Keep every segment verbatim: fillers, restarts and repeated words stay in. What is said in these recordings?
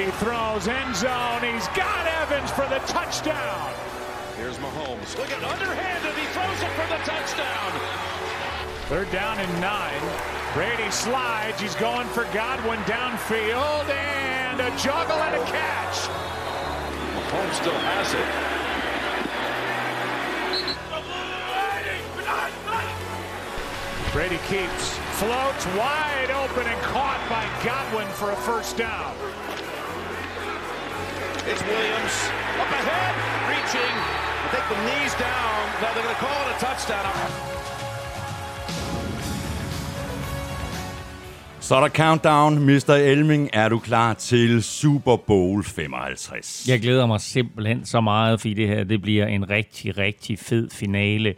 Brady throws, end zone. He's got Evans for the touchdown. Here's Mahomes. Look at underhanded. He throws it for the touchdown. Third down and nine. Brady slides. He's going for Godwin downfield. And a juggle and a catch. Mahomes still has it. Brady keeps, floats wide open and caught by Godwin for a first down. It's Williams up ahead, reaching. I think the knees down. Now they're going to call it a touchdown. Så er der countdown. mister Elming, er du klar til Super Bowl femoghalvtreds? Jeg glæder mig simpelthen så meget, fordi det her det bliver en rigtig, rigtig fed finale.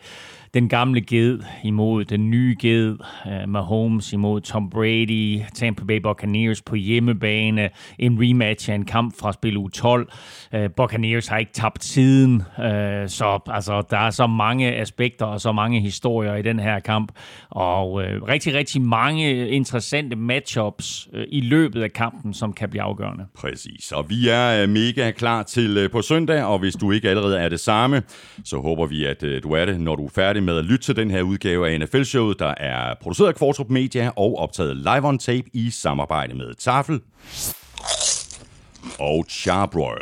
Den gamle ged imod den nye ged, Mahomes imod Tom Brady, Tampa Bay Buccaneers på hjemmebane, en rematch af en kamp fra spil uge tolv. Buccaneers har ikke tabt siden, så altså, der er så mange aspekter og så mange historier i den her kamp, og øh, rigtig, rigtig mange interessante matchups øh, i løbet af kampen, som kan blive afgørende. Præcis, og vi er mega klar til på søndag, og hvis du ikke allerede er det samme, så håber vi, at du er det, når du er færdig med at lytte til den her udgave af N F L-showet, der er produceret af Kvartrup Media og optaget live on tape i samarbejde med Tafel og Charbroil.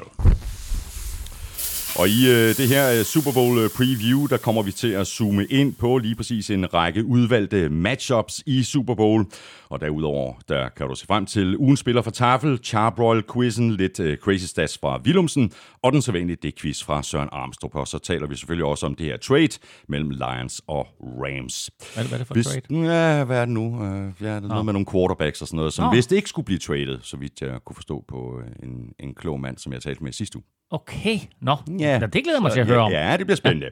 Og i øh, det her Super Bowl preview, der kommer vi til at zoome ind på lige præcis en række udvalgte matchups i Super Bowl. Og derudover, der kan du se frem til ugens spiller fra Tafel, Charbroil-quizzen, lidt øh, crazy stats fra Willumsen, og den sædvanlige dækquiz fra Søren Armstrong. Og så taler vi selvfølgelig også om det her trade mellem Lions og Rams. Hvad er det, hvad er det for hvis, trade? Ja, hvad er det nu? Ja, det er noget oh. med nogle quarterbacks og sådan noget, som oh. hvis det ikke skulle blive traded, så vidt jeg kunne forstå på en, en klog mand, som jeg talte med sidste uge. Okay, nå, yeah. det glæder mig til at høre om. Ja, det bliver spændende.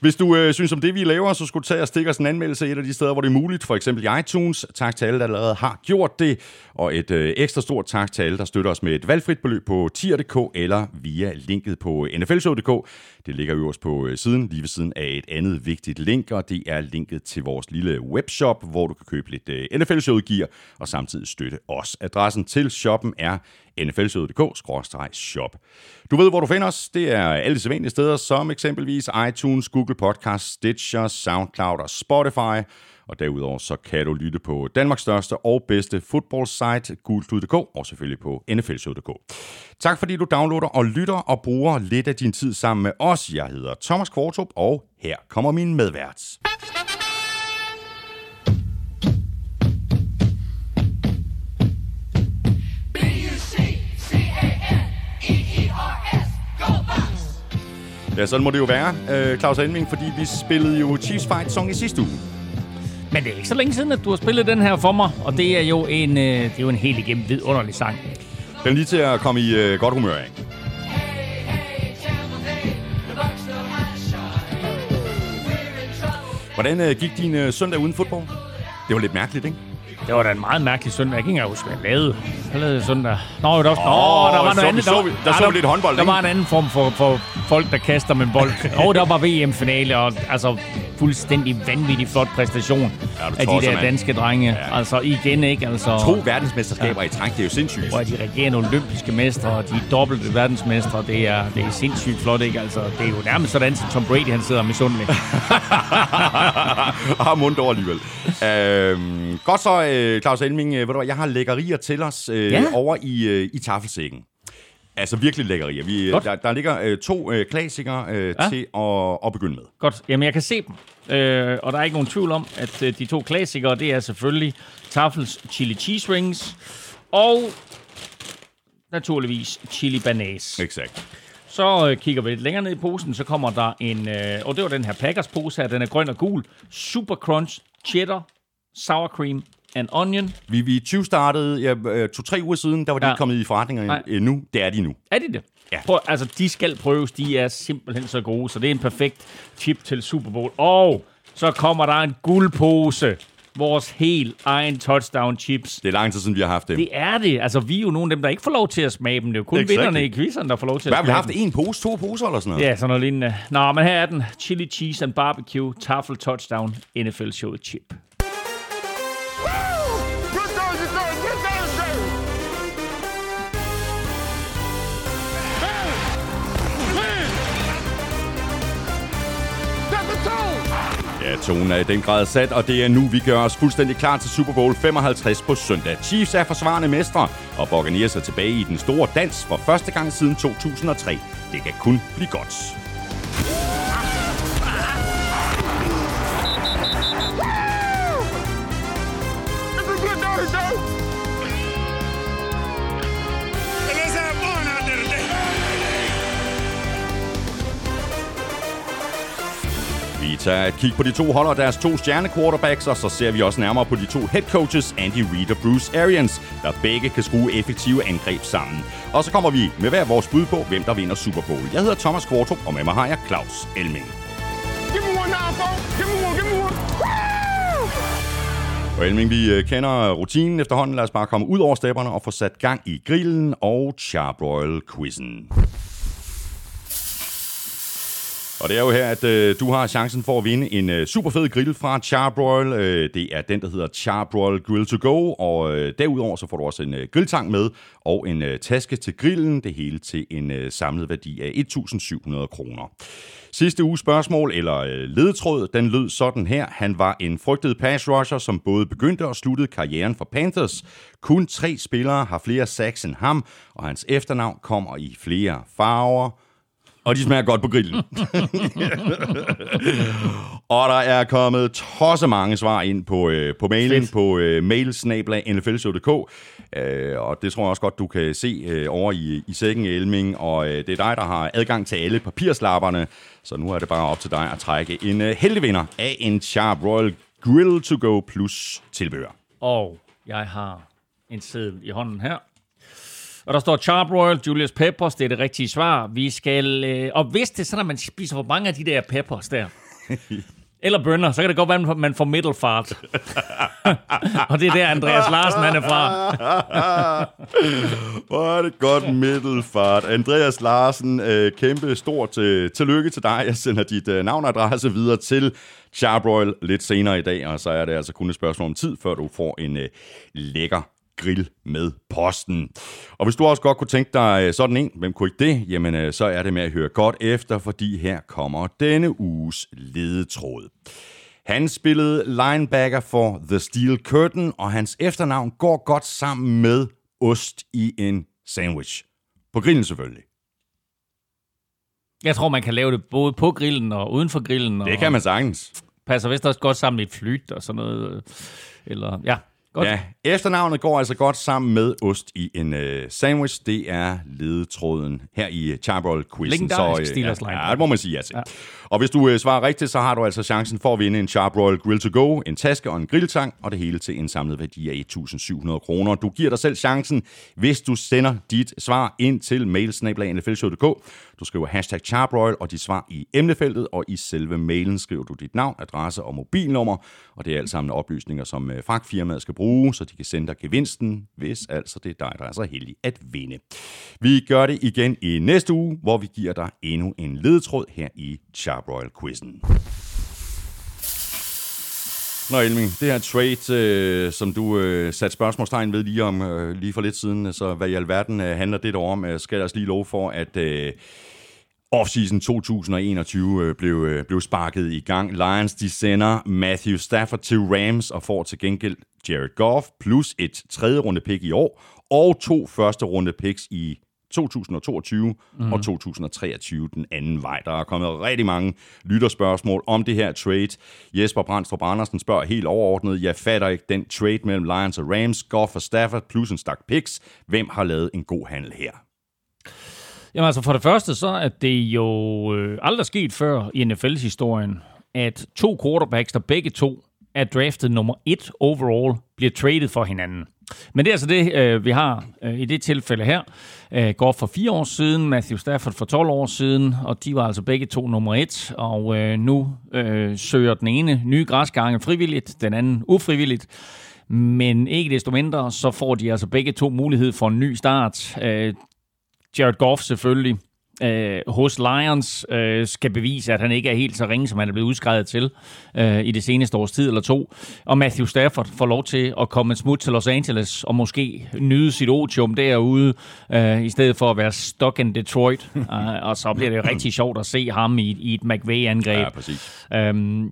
Hvis du øh, synes om det, vi laver, så skulle du tage og stikke os en anmeldelse et af de steder, hvor det er muligt. For eksempel i iTunes. Tak til alle, der allerede har gjort det. Og et øh, ekstra stort tak til alle, der støtter os med et valgfrit beløb på tier punktum d k eller via linket på n f l show punktum d k. Det ligger øverst på siden, lige ved siden af et andet vigtigt link, og det er linket til vores lille webshop, hvor du kan købe lidt øh, N F L-showet-gear og samtidig støtte os. Adressen til shoppen er n f l showet punktum d k skråstreg shop. Du ved, hvor du finder os. Det er alle de sædvanlige steder, som eksempelvis iTunes, Google Podcasts, Stitcher, SoundCloud og Spotify. Og derudover så kan du lytte på Danmarks største og bedste fodboldsite, gultud punktum d k, og selvfølgelig på n f l show punktum d k. Tak fordi du downloader og lytter og bruger lidt af din tid sammen med os. Jeg hedder Thomas Kvartrup, og her kommer min medvært. Ja, sådan må det jo være, øh, Claus Elming, fordi vi spillede jo Chiefs Fight Song i sidste uge. Men det er ikke så længe siden, at du har spillet den her for mig, og det er jo en, øh, det er jo en helt igennem vidunderlig sang. Den er lige til at komme i øh, godt humør, ikke? Hvordan øh, gik din øh, søndag uden fodbold? Det var lidt mærkeligt, ikke? Det var da en meget mærkelig søndag. Jeg kan ikke huske, hvad jeg lavede. Jeg lavede søndag. Nå, det var også... Oh, Nå, der var noget andet. Der, så vi, der, der så vi lidt håndbold, der, der var en anden form for, for folk, der kaster med en bold. Og der var V M-finale, og altså fuldstændig vanvittig flot præstation ja, af de der danske drenge. Ja. Altså igen, ikke? Altså, to verdensmesterskaber ja. i træk, det er jo sindssygt. Og de regerende olympiske mestre, og de dobbelte verdensmestre, det er, det er sindssygt flot, ikke? Altså, det er jo nærmest sådan, som Tom Brady, han sidder misundelig. Har mundt over alligevel. øhm, godt så, Claus Elming, ved du hvad, jeg har lækkerier til os øh, ja. over i, øh, i taffelsækken. Altså virkelig lækkerier. Vi, der, der ligger øh, to øh, klassikere øh, ja. til at, at begynde med. Godt. Jamen, jeg kan se dem. Øh, og der er ikke nogen tvivl om, at øh, de to klassikere, det er selvfølgelig Taffels Chili Cheese Rings og naturligvis Chili Banase. Exakt. Så øh, kigger vi lidt længere ned i posen, så kommer der en... Øh, og det var den her Packers pose her. Den er grøn og gul. Super Crunch Cheddar Sour Cream and Onion. Vi, vi tyve startede ja, to-tre uger siden, der var de ja. ikke kommet i forretninger endnu. Det er de nu. Er de det? Ja. Prøv, altså, de skal prøves. De er simpelthen så gode, så det er en perfekt chip til Super Bowl. Og så kommer der en guldpose. Vores helt egen touchdown-chips. Det er lang tid siden, vi har haft dem. Det er det. Altså, vi er jo nogle af dem, der ikke får lov til at smage dem. Det er jo kun exactly. vinderne i quizzerne, der får lov til at smage dem. Hvad har vi haft? En pose, to poser eller sådan noget? Ja, sådan noget lignende. Nå, men her er den. Chili Cheese and Barbecue, Taffel Touchdown, N F L Showet Chip. Ja, tonen er i den grad sat, og det er nu, vi gør os fuldstændig klar til Super Bowl femoghalvtreds på søndag. Chiefs er forsvarende mestre, og Buccaneers er tilbage i den store dans for første gang siden to tusind og tre. Det kan kun blive godt. Vi tager et kig på de to hold og deres to stjernequarterbacks, og så ser vi også nærmere på de to headcoaches, Andy Reid og Bruce Arians, der begge kan skrue effektive angreb sammen. Og så kommer vi med hver vores bud på, hvem der vinder Super Bowl. Jeg hedder Thomas Kvartrup, og med mig har jeg Claus Elming. Og Elming, vi kender rutinen efterhånden. Lad os bare komme ud over stepperne og få sat gang i grillen og charbroil-quizzen. Og det er jo her, at øh, du har chancen for at vinde en øh, super fed grill fra Charbroil. Øh, det er den, der hedder Charbroil Grill to Go. Og øh, derudover så får du også en øh, grilltang med og en øh, taske til grillen. Det hele til en øh, samlet værdi af et tusind syv hundrede kroner. Sidste uges spørgsmål, eller øh, ledetråd, den lød sådan her. Han var en frygtet pass rusher, som både begyndte og sluttede karrieren for Panthers. Kun tre spillere har flere sacks end ham, og hans efternavn kommer i flere farver. Og de smager godt på grillen. Og der er kommet tosse mange svar ind på, øh, på mailen, Fedt. på øh, mail snabel-a n f l show punktum d k. Øh, og det tror jeg også godt, du kan se øh, over i, i sækken, Elming. Og øh, det er dig, der har adgang til alle papirslapperne. Så nu er det bare op til dig at trække en øh, heldigvinder af en Charbroil Grill to Go Plus tilbehør. Og jeg har en seddel i hånden her. Og der står Charbroil, Julius Peppers, det er det rigtige svar. Vi skal, øh, og hvis det er sådan, at man spiser for mange af de der peppers der, eller bønner, så kan det godt være, at man får middelfart. Og det er der, Andreas Larsen, han er fra. Hvor er det godt middelfart. Andreas Larsen, øh, kæmpe stort til, tillykke til dig. Jeg sender dit øh, navn og adresse videre til Charbroil lidt senere i dag, og så er det altså kun et spørgsmål om tid, før du får en øh, lækker grill med posten. Og hvis du også godt kunne tænke dig sådan en, hvem kunne ikke det? Jamen, så er det med at høre godt efter, fordi her kommer denne uges ledetråd. Han spillede linebacker for The Steel Curtain, og hans efternavn går godt sammen med ost i en sandwich. På grillen selvfølgelig. Jeg tror, man kan lave det både på grillen og uden for grillen. Det og kan man sagtens. Passer vist også godt sammen i et flyt og sådan noget. Eller, ja. Godt. Ja, efternavnet går altså godt sammen med ost i en øh, sandwich. Det er ledetråden her i Charbroil-quizzen. Så øh, ja, ja, det må man sige ja til. Ja. Og hvis du øh, svarer rigtigt, så har du altså chancen for at vinde en Charbroil Grill to Go, en taske og en grilltang, og det hele til en samlet værdi af et tusind syv hundrede kroner. Du giver dig selv chancen, hvis du sender dit svar ind til mail snabel-a n f l show punktum d k. Du skriver hashtag Charbroil og dit svar i emnefeltet, og i selve mailen skriver du dit navn, adresse og mobilnummer, og det er alt sammen oplysninger, som øh, fragtfirmaet skal bruge, så de kan sende dig gevinsten, hvis altså det er dig, der er så heldig at vinde. Vi gør det igen i næste uge, hvor vi giver dig endnu en ledetråd her i Charbroil-quizzen. Nå Elming, det her trade, øh, som du øh, satte spørgsmålstegn ved lige, om, øh, lige for lidt siden, så hvad i alverden øh, handler det der om, øh, skal jeg også lige love for, at Øh, Offseason to tusind og enogtyve blev, blev sparket i gang. Lions, de sender Matthew Stafford til Rams og får til gengæld Jared Goff, plus et tredje runde pick i år, og to første runde picks i to tusind og toogtyve mm. og to tusind og treogtyve den anden vej. Der er kommet rigtig mange lytterspørgsmål om det her trade. Jesper Brandstrup Andersen spørger helt overordnet: jeg fatter ikke den trade mellem Lions og Rams, Goff og Stafford, plus en stak picks. Hvem har lavet en god handel her? Jamen altså for det første, så er det jo øh, aldrig sket før i N F L's historien, at to quarterbacks, der begge to er draftet nummer et overall, bliver traded for hinanden. Men det er altså det, øh, vi har øh, i det tilfælde her. Øh, Goff for fire år siden, Matthew Stafford for tolv år siden, og de var altså begge to nummer et, og øh, nu øh, søger den ene nye græsgange frivilligt, den anden ufrivilligt. Men ikke desto mindre, så får de altså begge to mulighed for en ny start. Øh, Jared Goff selvfølgelig øh, hos Lions øh, skal bevise, at han ikke er helt så ringe, som han er blevet udskrevet til øh, i det seneste års tid eller to. Og Matthew Stafford får lov til at komme en smut til Los Angeles og måske nyde sit otium derude, øh, i stedet for at være stuck in Detroit. uh, og så bliver det rigtig sjovt at se ham i, i et McVay-angreb. Ja, præcis. Øhm,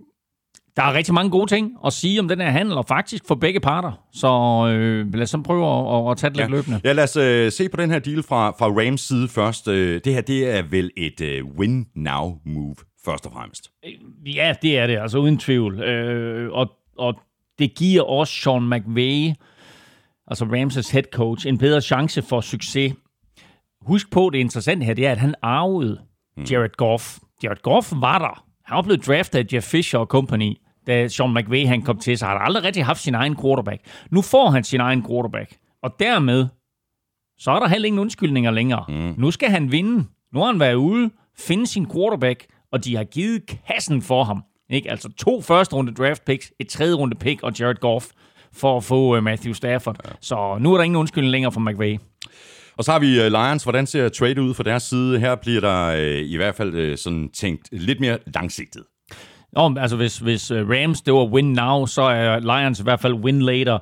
Der er rigtig mange gode ting at sige om den her handel, og faktisk for begge parter. Så øh, lad os så prøve at, at tage det lidt ja. løbende. Ja, lad os øh, se på den her deal fra, fra Rams side først. Det her, det er vel et øh, win-now-move, først og fremmest. Ja, det er det, altså uden tvivl. Øh, og, og det giver også Sean McVay, altså Ramses head coach, en bedre chance for succes. Husk på, det interessante her, det er, at han arvede hmm. Jared Goff. Jared Goff var der. Han var blevet draftet af Jeff Fisher og company, da Sean McVay han kom til, så han har aldrig rigtig haft sin egen quarterback. Nu får han sin egen quarterback, og dermed, så er der heller ingen undskyldninger længere. Mm. Nu skal han vinde. Nu har han været ude, finde sin quarterback, og de har givet kassen for ham. Ikke? Altså to første runde draft picks, et tredje runde pick og Jared Goff for at få Matthew Stafford. Ja. Så nu er der ingen undskyldning længere for McVay. Og så har vi Lions. Hvordan ser trade ud fra deres side? Her bliver der øh, i hvert fald øh, sådan tænkt lidt mere langsigtet. Nå, altså hvis, hvis Rams, det var win now, så er Lions i hvert fald win later.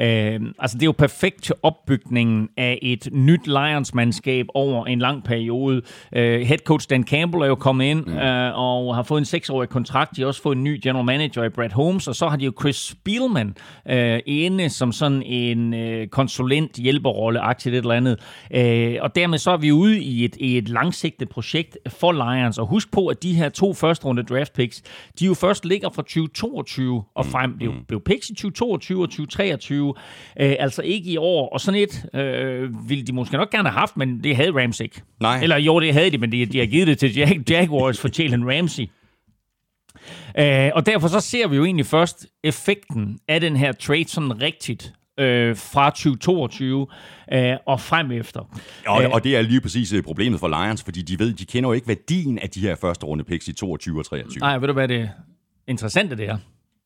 Øh, altså det er jo perfekt til opbygningen af et nyt Lions-mandskab over en lang periode. Øh, head coach Dan Campbell er jo kommet ind mm. øh, og har fået en seksårig kontrakt. De har også fået en ny general manager i Brad Holmes, og så har de jo Chris Spielman øh, inde som sådan en øh, konsulent-hjælperrolle-agtigt et eller andet. Øh, og dermed så er vi ude i et, i et langsigtet projekt for Lions. Og husk på, at de her to første runde draft picks, de jo først ligger fra tyve toogtyve og frem. Det blev picks i tyve toogtyve og tyve treogtyve, øh, altså ikke i år. Og sådan et øh, ville de måske nok gerne have haft, men det havde Rams ikke. Nej. Eller jo, det havde de, men de, de har givet det til Jag- Jaguars for Jalen Ramsey. Øh, og derfor så ser vi jo egentlig først effekten af den her trade sådan rigtigt øh, fra tyve toogtyve øh, og frem efter. Og, og det er lige præcis problemet for Lions, fordi de ved, de kender jo ikke værdien af de her første runde picks i toogtyve og treogtyve. Nej, ved du hvad det interessante det er?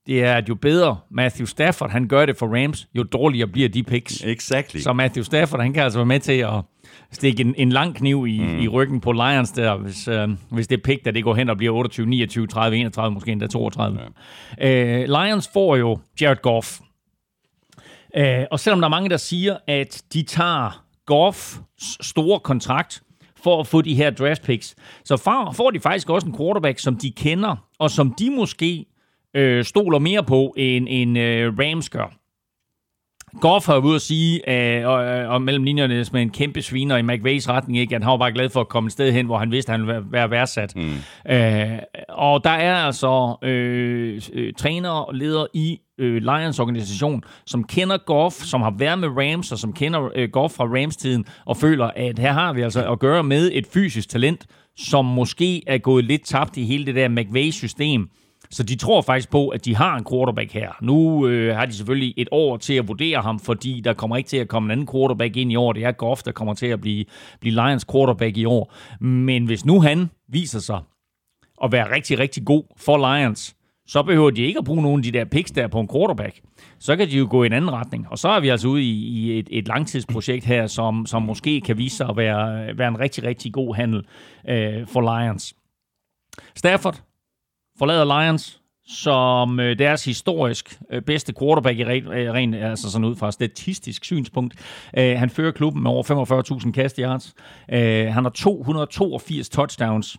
Det er, at jo bedre Matthew Stafford han gør det for Rams, jo dårligere bliver de picks. Exactly. Så Matthew Stafford han kan altså være med til at stikke en, en lang kniv i, mm. i ryggen på Lions der, hvis, øh, hvis det pick der det går hen og bliver otteogtyve, niogtyve, tredive, enogtredive, måske endda toogtredive. Ja. Øh, Lions får jo Jared Goff. Uh, og selvom der er mange, der siger, at de tager Goffs store kontrakt for at få de her draft picks, så får de faktisk også en quarterback, som de kender, og som de måske uh, stoler mere på, end, end uh, Rams gør. Goff har jo ude at sige, øh, og, og mellem linjerne med en kæmpe sviner i McVays retning, ikke, at han var bare glad for at komme et sted hen, hvor han vidste, at han ville være værdsat. Mm. Øh, og der er altså øh, øh, trænere og ledere i øh, Lions organisation, som kender Goff, som har været med Rams, og som kender øh, Goff fra Rams-tiden, og føler, at her har vi altså at gøre med et fysisk talent, som måske er gået lidt tabt i hele det der McVay-system. Så de tror faktisk på, at de har en quarterback her. Nu øh, har de selvfølgelig et år til at vurdere ham, fordi der kommer ikke til at komme en anden quarterback ind i år. Det er Goff, der kommer til at blive, blive Lions quarterback i år. Men hvis nu han viser sig at være rigtig, rigtig god for Lions, så behøver de ikke at bruge nogen af de der picks der på en quarterback. Så kan de jo gå i en anden retning. Og så er vi altså ude i, i et, et langtidsprojekt her, som, som måske kan vise sig at være, være en rigtig, rigtig god handel øh, for Lions. Stafford forlader Lions som deres historisk bedste quarterback i ren, altså sådan ud fra et statistisk synspunkt. Han fører klubben med over femogfyrre tusind kast yards. Han har to hundrede og toogfirs touchdowns,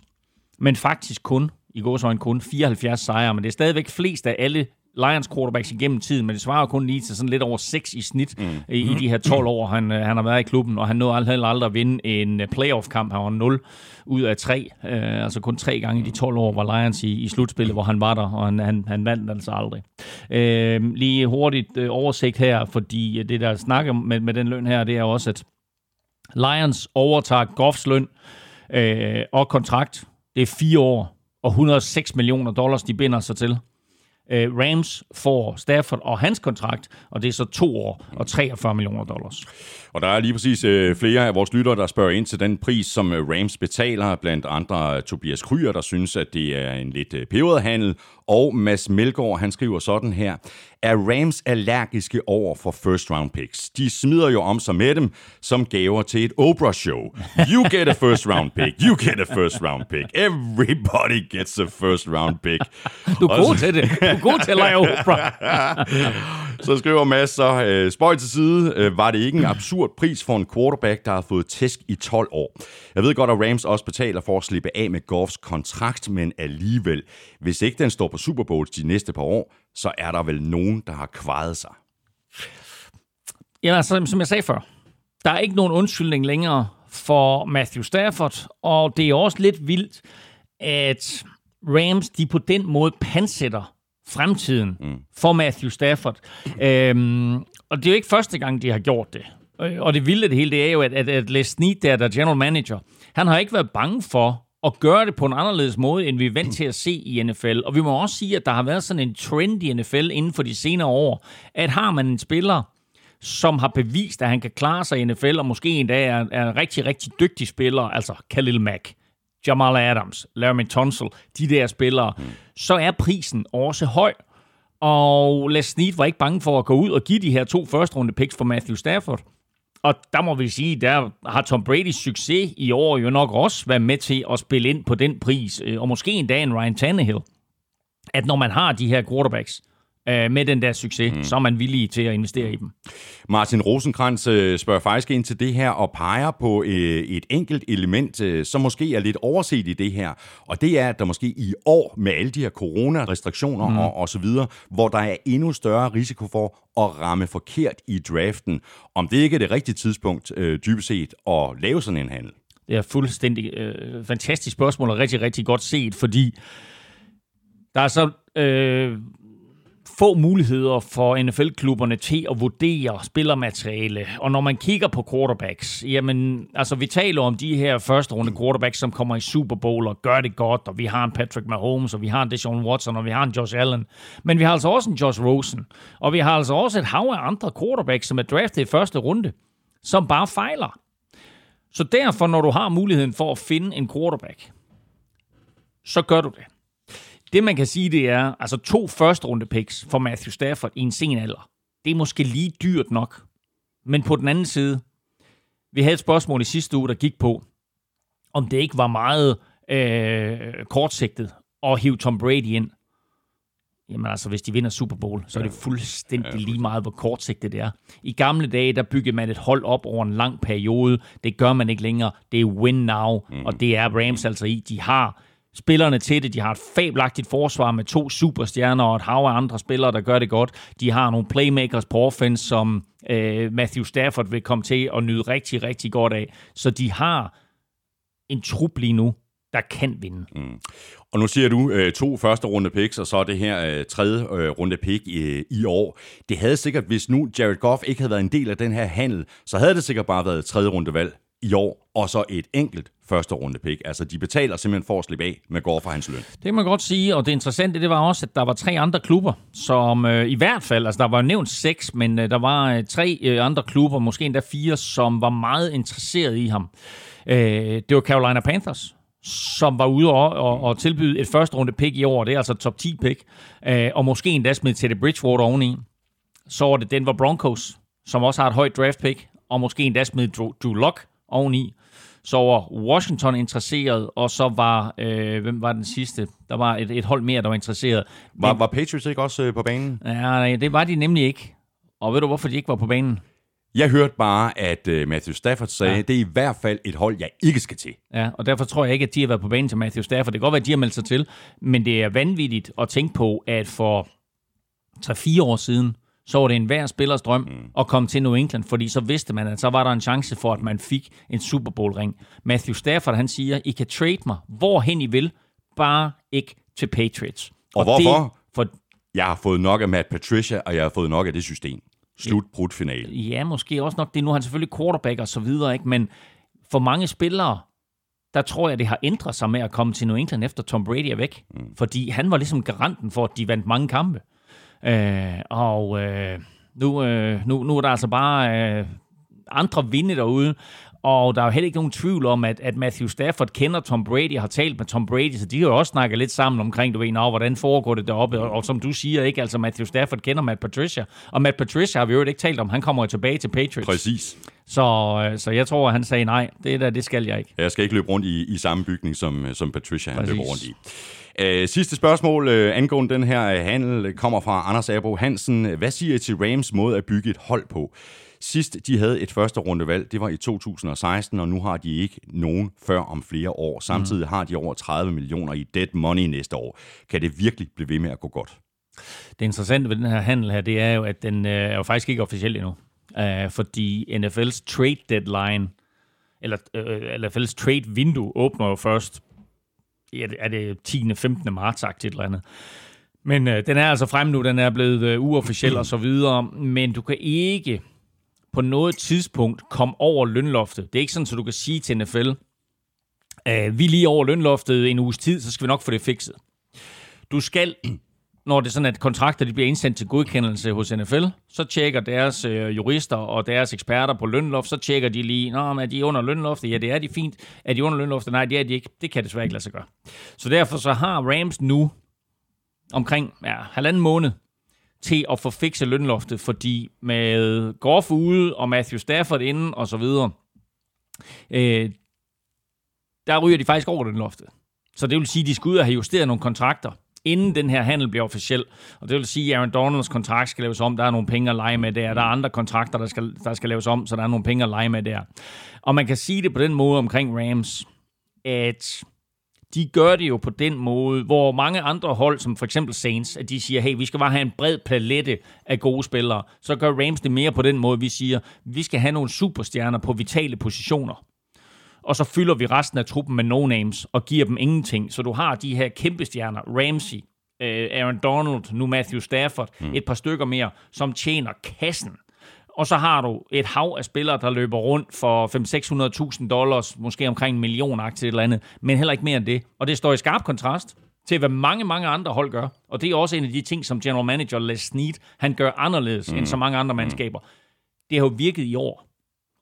men faktisk kun, i gåsøjne kun, fireoghalvfjerds sejre. Men det er stadigvæk flest af alle Lions quarterbacks igennem tiden, men det svarer kun lige til sådan lidt over seks i snit mm. i de her tolv år, han, han har været i klubben, og han nåede aldrig, aldrig at vinde en playoff-kamp. Han var nul ud af tre, øh, altså kun tre gange i de tolv år var Lions i, i slutspillet, hvor han var der, og han, han, han vandt altså aldrig. Øh, lige hurtigt øh, oversigt her, fordi det der snakker med, med den løn her, det er også, at Lions overtager Goffs løn øh, og kontrakt. Det er fire år, og et hundrede og seks millioner dollars, de binder sig til. Rams får Stafford og hans kontrakt, og det er så to år og treogfyrre millioner dollars. Og der er lige præcis øh, flere af vores lyttere, der spørger ind til den pris, som Rams betaler, blandt andre Tobias Kryer, der synes, at det er en lidt øh, peberet handel, og Mads Melgaard, han skriver sådan her: er Rams allergiske over for first round picks? De smider jo om sig med dem som gaver til et Oprah-show. You get a first round pick. You get a first round pick. Everybody gets a first round pick. Du er god til det. Du er god til at lege Oprah. Så skriver Mads så, øh, spøj til side, øh, var det ikke en absurd pris for en quarterback, der har fået tæsk i tolv år? Jeg ved godt, at Rams også betaler for at slippe af med Goffs kontrakt, men alligevel, hvis ikke den står på Super Bowl de næste par år, så er der vel nogen, der har kvaret sig. Ja, altså, som jeg sagde før, der er ikke nogen undskyldning længere for Matthew Stafford, og det er også lidt vildt, at Rams, de på den måde pansætter fremtiden mm. for Matthew Stafford. Øhm, og det er jo ikke første gang, de har gjort det. Og det vilde det hele, det er jo, at, at, at Les Snead, der er general manager, han har ikke været bange for at gøre det på en anderledes måde, end vi er vant til at se i N F L. Og vi må også sige, at der har været sådan en trend i N F L inden for de senere år, at har man en spiller, som har bevist, at han kan klare sig i N F L, og måske en dag er, er en rigtig, rigtig dygtig spiller, altså Khalil Mack, Jamal Adams, Laramie Tunsil, de der spillere, så er prisen også høj. Og Les Snead var ikke bange for at gå ud og give de her to første runde picks for Matthew Stafford. Og der må vi sige, der har Tom Brady's succes i år jo nok også været med til at spille ind på den pris, og måske en dag en Ryan Tannehill, at når man har de her quarterbacks med den der succes, mm. så er man villig til at investere i dem. Martin Rosenkrantz spørger faktisk ind til det her og peger på et enkelt element, som måske er lidt overset i det her, og det er, at der måske i år med alle de her coronarestriktioner mm. og, og så videre, hvor der er endnu større risiko for at ramme forkert i draften, om det ikke er det rigtige tidspunkt øh, dybest set at lave sådan en handel. Det er fuldstændig øh, fantastisk spørgsmål og rigtig, rigtig godt set, fordi der er så øh, få muligheder for N F L-klubberne til at vurdere spillermateriale. Og når man kigger på quarterbacks, jamen, altså vi taler om de her første runde quarterbacks, som kommer i Super Bowl og gør det godt, og vi har en Patrick Mahomes, og vi har en Deshaun Watson, og vi har en Josh Allen. Men vi har altså også en Josh Rosen, og vi har altså også et hav af andre quarterbacks, som er draftet i første runde, som bare fejler. Så derfor, når du har muligheden for at finde en quarterback, så gør du det. Det, man kan sige, det er, altså to første runde picks for Matthew Stafford i en sen alder. Det er måske lige dyrt nok. Men på den anden side, vi havde et spørgsmål i sidste uge, der gik på, om det ikke var meget øh, kortsigtet at hive Tom Brady ind. Jamen altså, hvis de vinder Super Bowl, så er det fuldstændig lige meget, hvor kortsigtet det er. I gamle dage, der byggede man et hold op over en lang periode. Det gør man ikke længere. Det er win now, og det er Rams altså i. De har spillerne til det. De har et fabelagtigt forsvar med to superstjerner og et hav af andre spillere, der gør det godt. De har nogle playmakers på offense, som øh, Matthew Stafford vil komme til at nyde rigtig, rigtig godt af. Så de har en trup lige nu, der kan vinde. Mm. Og nu siger du øh, to første runde picks, og så det her øh, tredje øh, runde pick øh, i år. Det havde sikkert, hvis nu Jared Goff ikke havde været en del af den her handel, så havde det sikkert bare været tredje runde valg i år, og så et enkelt første runde pick. Altså, de betaler simpelthen for at slippe af med Goff for hans løn. Det kan man godt sige, og det interessante, det var også, at der var tre andre klubber, som øh, i hvert fald, altså der var nævnt seks, men øh, der var øh, tre øh, andre klubber, måske endda fire, som var meget interesseret i ham. Øh, det var Carolina Panthers, som var ude og, og, og tilbyde et første runde pick i år, det er altså top ti pick, øh, og måske endda smed Teddy Bridgewater oveni. Så var det Denver Broncos, som også har et højt draft pick, og måske endda smed Drew, Drew Lock oveni. Så var Washington interesseret, og så var, øh, hvem var den sidste? Der var et, et hold mere, der var interesseret. Var, var Patriots ikke også på banen? Ja, det var de nemlig ikke. Og ved du, hvorfor de ikke var på banen? Jeg hørte bare, at uh, Matthew Stafford sagde, ja. Det er i hvert fald et hold, jeg ikke skal til. Ja, og derfor tror jeg ikke, at de har været på banen til Matthew Stafford. Det kan godt være, at de har meldt sig til, men det er vanvittigt at tænke på, at for tre fire år siden, så var det enhver spillers drøm at komme til New England, fordi så vidste man, at så var der en chance for, at man fik en Super Bowl-ring. Matthew Stafford, han siger, I kan trade mig, hvorhen I vil, bare ikke til Patriots. Og, og hvorfor? Det, for jeg har fået nok af Matt Patricia, og jeg har fået nok af det system. Slut, brudt, finale. Ja, måske også nok det. Nu har han selvfølgelig quarterback og så videre, ikke? Men for mange spillere, der tror jeg, det har ændret sig med at komme til New England, efter Tom Brady er væk. Mm. Fordi han var ligesom garanten for, at de vandt mange kampe. Øh, og øh, nu, øh, nu, nu er der altså bare øh, andre vinde derude, og der er jo heller ikke nogen tvivl om, at, at Matthew Stafford kender Tom Brady og har talt med Tom Brady, så de har jo også snakket lidt sammen omkring, du ved, nå, hvordan foregår det deroppe, og, og som du siger, ikke, altså Matthew Stafford kender Matt Patricia, og Matt Patricia har vi jo ikke talt om, han kommer jo tilbage til Patriots. Præcis. Så, øh, så jeg tror, han sagde nej, det, der, det skal jeg ikke. Jeg skal ikke løbe rundt i, i samme bygning, som, som Patricia han løber rundt i. Øh, sidste spørgsmål øh, angående den her øh, handel kommer fra Anders Abro Hansen. Hvad siger I til Rams måde at bygge et hold på? Sidst de havde et første rundevalg, det var i to tusind og seksten, og nu har de ikke nogen før om flere år. Samtidig har de over tredive millioner i dead money næste år. Kan det virkelig blive ved med at gå godt? Det interessante ved den her handel her, det er jo, at den øh, er jo faktisk ikke officiel endnu. Uh, fordi N F L's trade deadline, eller uh, N F L's trade vindue åbner jo først, er det tiende femtende marts, et eller andet. Men uh, den er altså frem nu, den er blevet uh, uofficiel og så videre, men du kan ikke på noget tidspunkt komme over lønloftet. Det er ikke sådan, at du kan sige til N F L, uh, vi er lige over lønloftet en uges tid, så skal vi nok få det fikset. Du skal... Når det er sådan, at kontrakter de bliver indsendt til godkendelse hos N F L, så tjekker deres øh, jurister og deres eksperter på lønloft, så tjekker de lige, nå, er de under lønloftet? Ja, det er de fint. Er de under lønloftet? Nej, det er de ikke. Det kan desværre ikke lade sig gøre. Så derfor så har Rams nu omkring ja, halvanden måned til at få fikset lønloftet, fordi med Goff ude og Matthew Stafford inden og så videre, øh, der ryger de faktisk over lønloftet. Så det vil sige, at de skal ud og have justeret nogle kontrakter, inden den her handel bliver officiel. Og det vil sige, at Aaron Donalds kontrakt skal laves om. Der er nogle penge at lege med der. Der er andre kontrakter, der skal, der skal laves om, så der er nogle penge at lege med der. Og man kan sige det på den måde omkring Rams, at de gør det jo på den måde, hvor mange andre hold, som for eksempel Saints, at de siger, hey, vi skal bare have en bred palette af gode spillere. Så gør Rams det mere på den måde, vi siger, vi skal have nogle superstjerner på vitale positioner. Og så fylder vi resten af truppen med no-names og giver dem ingenting. Så du har de her kæmpe stjerner, Ramsey, Aaron Donald, nu Matthew Stafford, mm. et par stykker mere, som tjener kassen. Og så har du et hav af spillere, der løber rundt for fem til seks hundrede tusind dollars, måske omkring en million aktier eller andet, men heller ikke mere end det. Og det står i skarp kontrast til, hvad mange, mange andre hold gør. Og det er også en af de ting, som general manager Les Snead, han gør anderledes mm. end så mange andre mandskaber. Det har jo virket i år.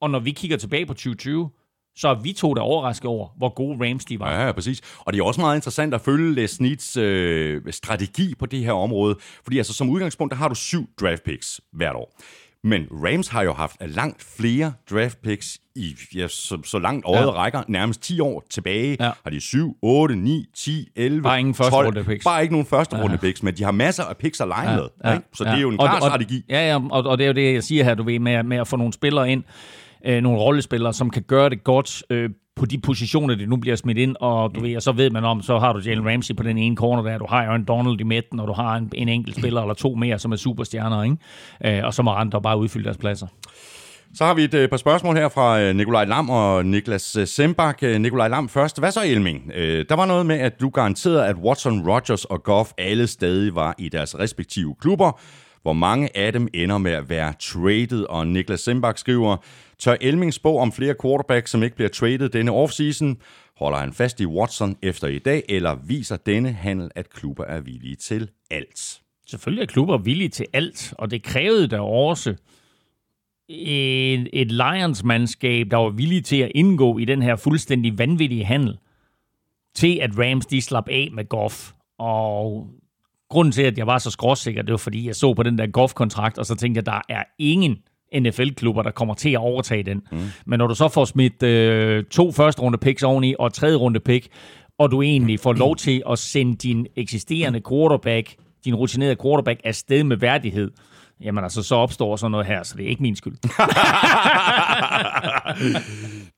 Og når vi kigger tilbage på tyve tyve, så er vi to, der overrasker over, hvor gode Rams de var. Ja, ja, præcis. Og det er også meget interessant at følge Les Sneads øh, strategi på det her område, fordi altså som udgangspunkt, der har du syv draft picks hvert år. Men Rams har jo haft langt flere draft picks i ja, så, så langt året ja. rækker, nærmest ti år tilbage, ja. har de syv, otte, ni, ti, elleve, bare ingen første runde picks. Bare ikke nogen første ja. runde picks, men de har masser af picks at lege med. Ja. Ja. Så ja. det er jo en klar og, og, strategi. Ja, ja og, og det er jo det, jeg siger her, du ved, med, med at få nogle spillere ind, nogle rollespillere, som kan gøre det godt øh, på de positioner, det nu bliver smidt ind, og, du ved, og så ved man om, så har du Jalen Ramsey på den ene corner der, du har Aaron Donald i midten, og du har en, en enkelt spiller eller to mere, som er superstjerner, ikke? Øh, og så må andre bare udfylde deres pladser. Så har vi et par spørgsmål her fra Nikolaj Lam og Niklas Sembach. Nikolaj Lam først. Hvad så, Elming? Der var noget med, at du garanterede, at Watson, Rodgers og Goff alle stadig var i deres respektive klubber. Hvor mange af dem ender med at være traded, og Niklas Sembach skriver, tør Elming spå om flere quarterbacks, som ikke bliver traded denne offseason? Holder han fast i Watson efter i dag, eller viser denne handel, at klubber er villige til alt? Selvfølgelig er klubber villige til alt, og det krævede da også et, et Lions-mandskab, der var villige til at indgå i den her fuldstændig vanvittige handel, til at Rams de slap af med Goff, og... Grunden til, at jeg var så skråsikker, det var, fordi jeg så på den der Goff-kontrakt, og så tænkte jeg, der er ingen N F L-klubber, der kommer til at overtage den. Mm. Men når du så får smidt øh, to første runde picks oveni, og tredje runde pick, og du egentlig får lov til at sende din eksisterende quarterback, din rutinerede quarterback, afsted med værdighed, jamen altså, så opstår sådan noget her, så det er ikke min skyld.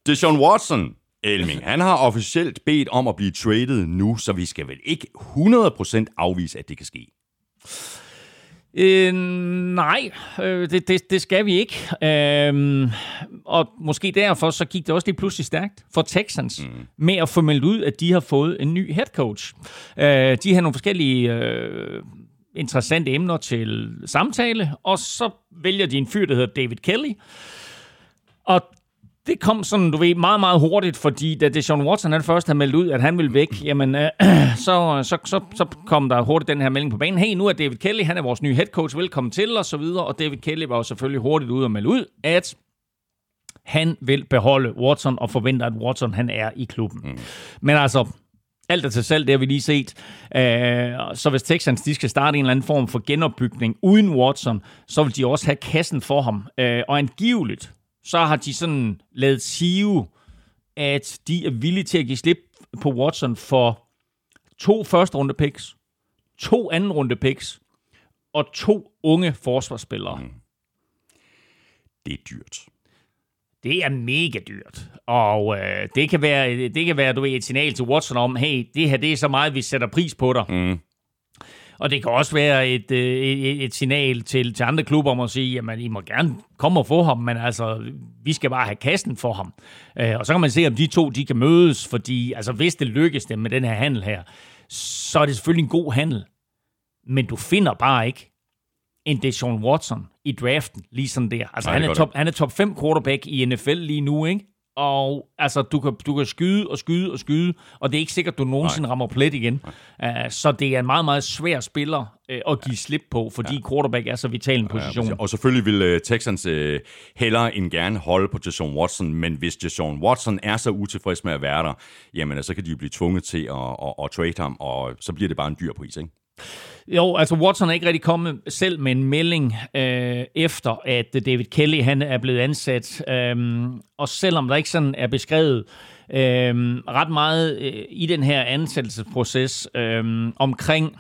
Deshaun Watson. Elming, han har officielt bedt om at blive traded nu, så vi skal vel ikke hundrede procent afvise, at det kan ske? Øh, nej, øh, det, det, det skal vi ikke. Øh, og måske derfor, så gik det også lige pludselig stærkt for Texans mm. med at få meldt ud, at de har fået en ny head coach. Øh, de har nogle forskellige øh, interessante emner til samtale, og så vælger de en fyr, der hedder David Kelly. Og det kom sådan, du ved, meget, meget hurtigt, fordi da Deshaun Watson han først havde meldt ud, at han ville væk, jamen, øh, så, så, så, så kom der hurtigt den her melding på banen. Hey, nu er David Kelly, han er vores nye head coach, velkommen til, og så videre. Og David Kelly var jo selvfølgelig hurtigt ude og melde ud, at han vil beholde Watson og forventer, at Watson han er i klubben. Mm. Men altså, alt er til salg, det har vi lige set. Øh, så hvis Texans de skal starte en eller anden form for genopbygning uden Watson, så vil de også have kassen for ham. Øh, og angiveligt, så har de sådan lavet sive, at de er villige til at give slip på Watson for to første runde picks, to anden runde picks og to unge forsvarsspillere. Mm. Det er dyrt. Det er mega dyrt, og øh, det kan være, det kan være du ved, et signal til Watson om, hey, det her det er så meget, vi sætter pris på dig. Mm. Og det kan også være et, et, et signal til, til andre klubber om at sige, jamen, I må gerne komme og få ham, men altså, vi skal bare have kassen for ham. Øh, og så kan man se, om de to de kan mødes, fordi altså, hvis det lykkes dem med den her handel her, så er det selvfølgelig en god handel. Men du finder bare ikke en Deshaun Watson i draften, lige sådan der. Altså, nej, han, er top, han er top fem quarterback i N F L lige nu, ikke? Og altså, du kan, du kan skyde og skyde og skyde, og det er ikke sikkert, du nogensinde nej. rammer plet igen. Uh, så det er en meget, meget svær spiller uh, at give slip på, fordi ja. quarterback er så vital en position. Ja, og selvfølgelig vil uh, Texans uh, hellere end gerne holde på Deshaun Watson, men hvis Deshaun Watson er så utilfreds med at være der, jamen så kan de jo blive tvunget til at, at, at trade ham, og så bliver det bare en dyr pris, ikke? Jo, altså Watson er ikke rigtig kommet selv med en melding, øh, efter at David Kelly han er blevet ansat. Øh, og selvom der ikke sådan er beskrevet øh, ret meget øh, i den her ansættelsesproces øh, omkring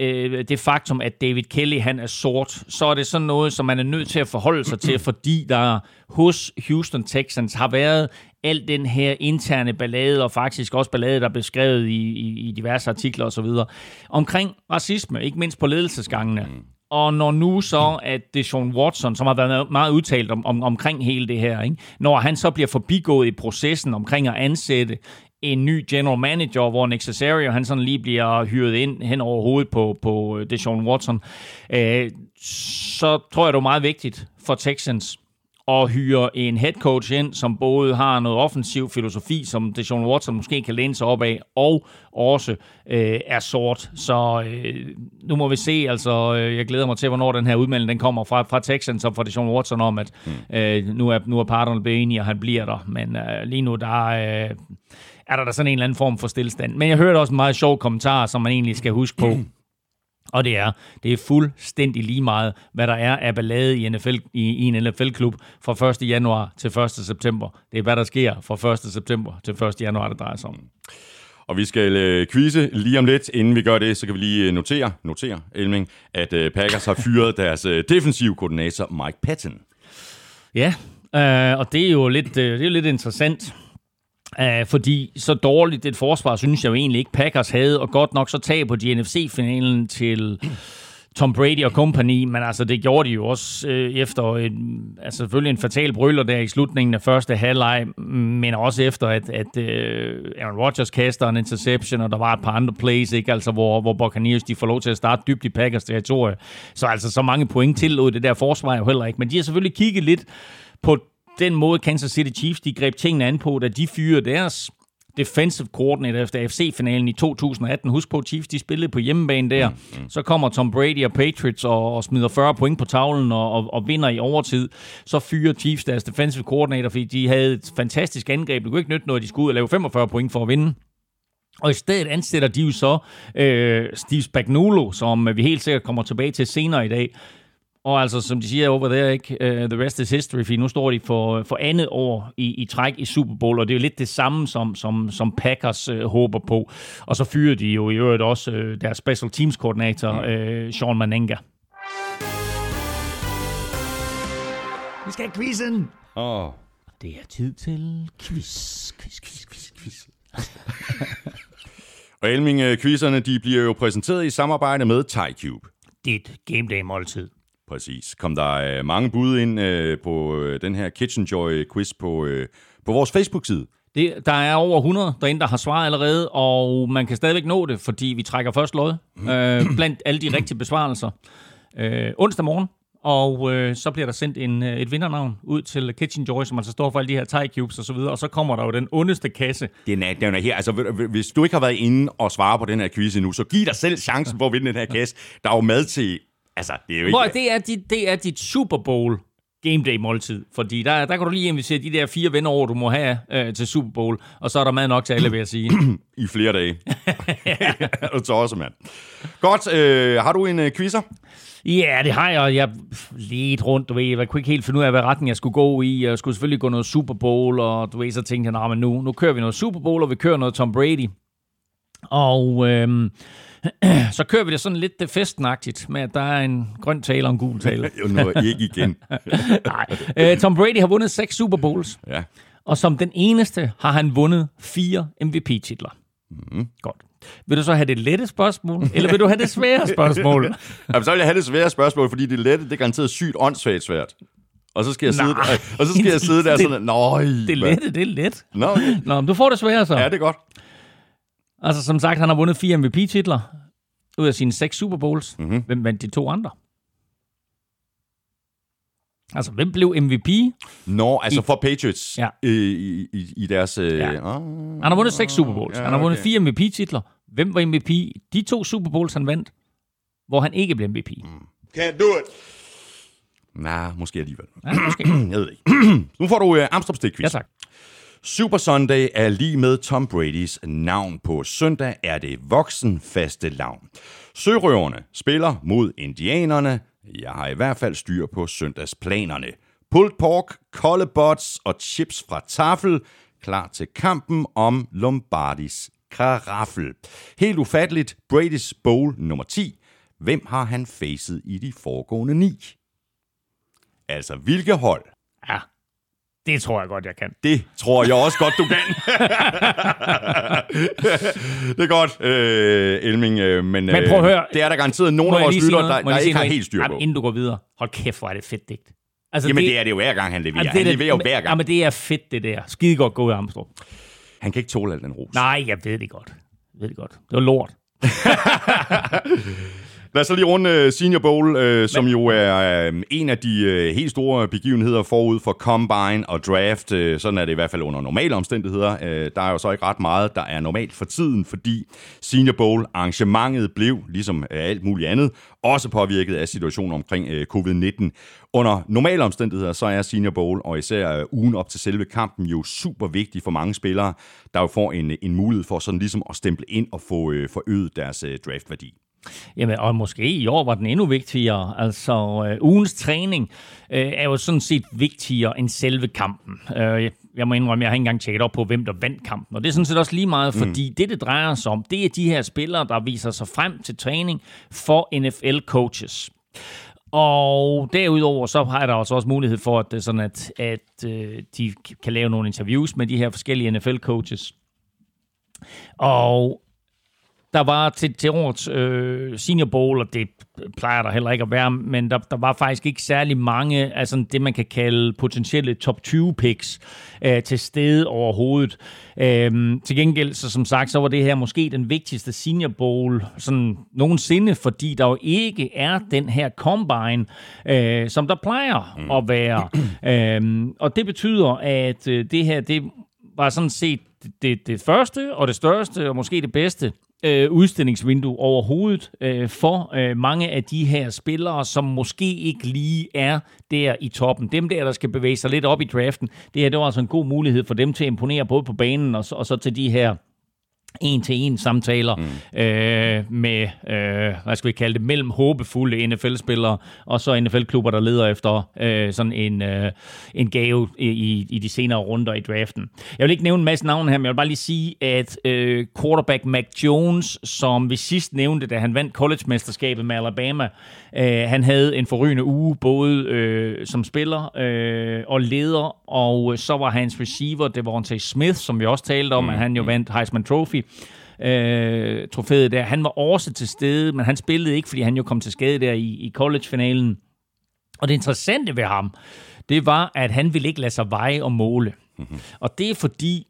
øh, det faktum, at David Kelly han er sort, så er det sådan noget, som man er nødt til at forholde sig til, fordi der hos Houston Texans har været al den her interne ballade, og faktisk også ballade, der er beskrevet i, i, i diverse artikler osv., omkring racisme, ikke mindst på ledelsesgangene. Mm. Og når nu så, at Deshaun Watson, som har været meget udtalt om, om, omkring hele det her, ikke? Når han så bliver forbigået i processen omkring at ansætte en ny general manager, hvor Nick Cesario, han sådan lige bliver hyret ind hen over hovedet på, på Deshaun Watson, øh, så tror jeg, det er meget vigtigt for Texans og hyre en head coach ind, som både har noget offensiv filosofi, som Deshaun Watson måske kan læne sig op af, og også øh, er sort. Så øh, nu må vi se, altså øh, jeg glæder mig til, hvornår den her udmelding den kommer fra, fra Texans og fra Deshaun Watson om, at øh, nu, er, nu er parterne blevet enige, og han bliver der. Men øh, lige nu, der øh, er der, der sådan en eller anden form for stillestand. Men jeg hørte også en meget sjov kommentar, som man egentlig skal huske på. Og det er, det er fuldstændig lige meget, hvad der er af ballade i, N F L, i, i en N F L-klub fra første januar til første september. Det er, hvad der sker fra første september til første januar, det drejer sig om. Og vi skal øh, quizze lige om lidt. Inden vi gør det, så kan vi lige notere, notere Elming, at øh, Packers har fyret deres øh, defensive koordinator Mike Patton. Ja, øh, og det er jo lidt, øh, det er lidt interessant. Uh, fordi så dårligt et forsvar, synes jeg jo egentlig ikke, Packers havde, og godt nok så tab på de N F C-finalen til Tom Brady og company, men altså det gjorde de jo også øh, efter en, altså selvfølgelig en fatal brøler der i slutningen af første halvleg, men også efter at, at øh, Aaron Rodgers kaster en interception, og der var et par andre plays, ikke? Altså hvor, hvor Buccaneers de får lov til at starte dybt i Packers territorie, så altså så mange point tillod det der forsvar jo heller ikke, men de har selvfølgelig kigget lidt på den måde Kansas City Chiefs, de greb tingene an på, da de fyrede deres defensive coordinator efter A F C-finalen i to tusind og atten. Husk på, Chiefs, de spillede på hjemmebane der. Mm-hmm. Så kommer Tom Brady og Patriots og, og smider fyrre point på tavlen og, og, og vinder i overtid. Så fyrer Chiefs deres defensive coordinator, fordi de havde et fantastisk angreb. Det kunne ikke nytte noget, at de skulle ud og lave femogfyrre point for at vinde. Og i stedet ansætter de jo så øh, Steve Spagnuolo, som vi helt sikkert kommer tilbage til senere i dag. Og altså, som de siger over der, ikke? Uh, the rest is history, for nu står de for, for andet år i, i træk i Super Bowl, og det er jo lidt det samme, som, som, som Packers uh, håber på. Og så fyrer de jo i øvrigt også uh, deres special teams-koordinator, uh, Sean Manenga. Vi skal have quizzen! Oh. Det er tid til quiz, quiz, quiz, quiz, quiz. Og Elming-quizerne, de bliver jo præsenteret i samarbejde med TyCube. Det er et gameday-måltid. Præcis. Kom der øh, mange bud ind øh, på øh, den her Kitchen Joy-quiz på, øh, på vores Facebook-side? Det, der er over hundrede derinde, der har svaret allerede, og man kan stadigvæk nå det, fordi vi trækker først lod øh, blandt alle de rigtige besvarelser øh, onsdag morgen, og øh, så bliver der sendt en, et vindernavn ud til Kitchen Joy, som altså står for alle de her Thai-cubes og så videre, og så kommer der jo den ondeste kasse. Den er, den er her. Altså, hvis du ikke har været inde og svare på den her quiz endnu, så giv dig selv chancen for at vinde den her kasse. Der er jo mad til... Altså, det er jo ikke... Hvor, det, er dit, det er dit Super Bowl gameday-måltid, fordi der, der kan du lige invitere de der fire venner over, du må have øh, til Super Bowl, og så er der mad nok til alle, vil jeg sige. I flere dage. Og så også, mand. Godt, øh, har du en øh, quizzer? Ja, yeah, det har jeg. Jeg lidt rundt, du ved. Jeg kunne ikke helt finde ud af, hvad retning jeg skulle gå i. Jeg skulle selvfølgelig gå noget Super Bowl, og du ved, så tænkte jeg, nah, men nu, nu kører vi noget Super Bowl, og vi kører noget Tom Brady. Og øhm, så kører vi det sådan lidt det festenagtigt med, at der er en grøn tale og en gul tale. Jo, nu er ikke igen. Nej. Æ, Tom Brady har vundet seks Super Bowls, ja. Og som den eneste har han vundet fire M V P-titler. Mm. Godt. Vil du så have det lette spørgsmål, eller vil du have det svære spørgsmål? Jamen, så vil jeg have det svære spørgsmål, fordi det lette, det er garanteret sygt åndssvagt svært. Og så skal jeg sidde, der, og så skal jeg sidde det, der sådan, nøj. Det lette, det er let. Nå, okay. Nå, men du får det svære så. Ja, det er godt. Altså, som sagt, han har vundet fire M V P-titler ud af sine seks Super Bowls. Mm-hmm. Hvem vandt de to andre? Altså, hvem blev M V P? Nå, altså i... for Patriots ja. i, i, i deres... Øh... Ja. Oh, han har vundet seks Super Bowls. Ja, han har vundet okay. fire M V P-titler. Hvem var M V P? De to Super Bowls, han vandt, hvor han ikke blev M V P. Mm. Can't do it. Nej, nah, måske alligevel. Ja, måske. Jeg ved ikke. Nu får du uh, Amstrupstik-quiz. Ja, tak. Super Sunday er lige med Tom Bradys navn. På søndag er det voksenfaste lavn. Sørøverne spiller mod indianerne. Jeg har i hvert fald styr på søndagsplanerne. Pulled pork, kolde bots og chips fra tafel. Klar til kampen om Lombardis karaffel. Helt ufatteligt, Bradys bowl nummer ti. Hvem har han facet i de foregående ni? Altså, hvilke hold? Ja. Det tror jeg godt, jeg kan. Det tror jeg også godt, du kan. Det er godt, øh, Elming. Øh, men, men prøv at høre. Det er der garanteret nogen af vores lytter, der, der ikke har helt styr på. Inden du går videre. Hold kæft, hvor er det fedt digt. Altså, jamen, det, det er det jo hver gang, han leverer. Det, han leverer det, jo hver gang. Jamen, det er fedt, det der. Skide godt gået, Amstrup. Han kan ikke tåle al den ros. Nej, jeg ved det godt. Jeg ved det godt. Det var lort. Lad os så lige runde Senior Bowl, øh, som jo er øh, en af de øh, helt store begivenheder forud for Combine og Draft. Øh, sådan er det i hvert fald under normale omstændigheder. Øh, der er jo så ikke ret meget, der er normalt for tiden, fordi Senior Bowl-arrangementet blev, ligesom øh, alt muligt andet, også påvirket af situationen omkring øh, covid nitten. Under normale omstændigheder, så er Senior Bowl, og især øh, ugen op til selve kampen, jo super vigtig for mange spillere, der jo får en, en mulighed for sådan ligesom at stemple ind og få øh, forøget deres øh, draftværdi. Jamen, og måske i år var den endnu vigtigere. Altså, øh, ugens træning øh, er jo sådan set vigtigere end selve kampen. Øh, jeg må indrømme, jeg har ikke engang tjekket op på, hvem der vandt kampen. Og det er sådan set også lige meget, fordi mm. det, det drejer sig om, det er de her spillere, der viser sig frem til træning for N F L-coaches. Og derudover så har der også også mulighed for, at, sådan at, at øh, de kan lave nogle interviews med de her forskellige N F L-coaches. Og der var til, til årets øh, Senior Bowl, og det plejer der heller ikke at være, men der, der var faktisk ikke særlig mange af sådan det, man kan kalde potentielle top tyve picks øh, til stede overhovedet. Øhm, til gengæld, så som sagt, så var det her måske den vigtigste Senior Bowl sådan nogensinde, fordi der jo ikke er den her combine, øh, som der plejer mm. at være. øhm, og det betyder, at øh, det her, det var sådan set det, det første og det største og måske det bedste Øh, udstillingsvindue overhovedet øh, for øh, mange af de her spillere, som måske ikke lige er der i toppen. Dem der, der skal bevæge sig lidt op i draften, det her, det var altså en god mulighed for dem til at imponere både på banen og, og så til de her en-til-en samtaler mm. øh, med, øh, hvad skal vi kalde det, mellem håbefulde N F L-spillere og så N F L-klubber, der leder efter øh, sådan en, øh, en gave i, i de senere runder i draften. Jeg vil ikke nævne en masse navne her, men jeg vil bare lige sige, at øh, quarterback Mac Jones, som vi sidst nævnte, da han vandt college-mesterskabet med Alabama, øh, han havde en forrygende uge, både øh, som spiller øh, og leder, og øh, så var hans receiver, Devontae Smith, som vi også talte om, mm. at han jo vandt Heisman Trophy. Øh, trofæet der. Han var også til stede, men han spillede ikke, fordi han jo kom til skade der i, i college-finalen. Og det interessante ved ham, det var, at han ville ikke lade sig veje og måle. Mm-hmm. Og det er fordi,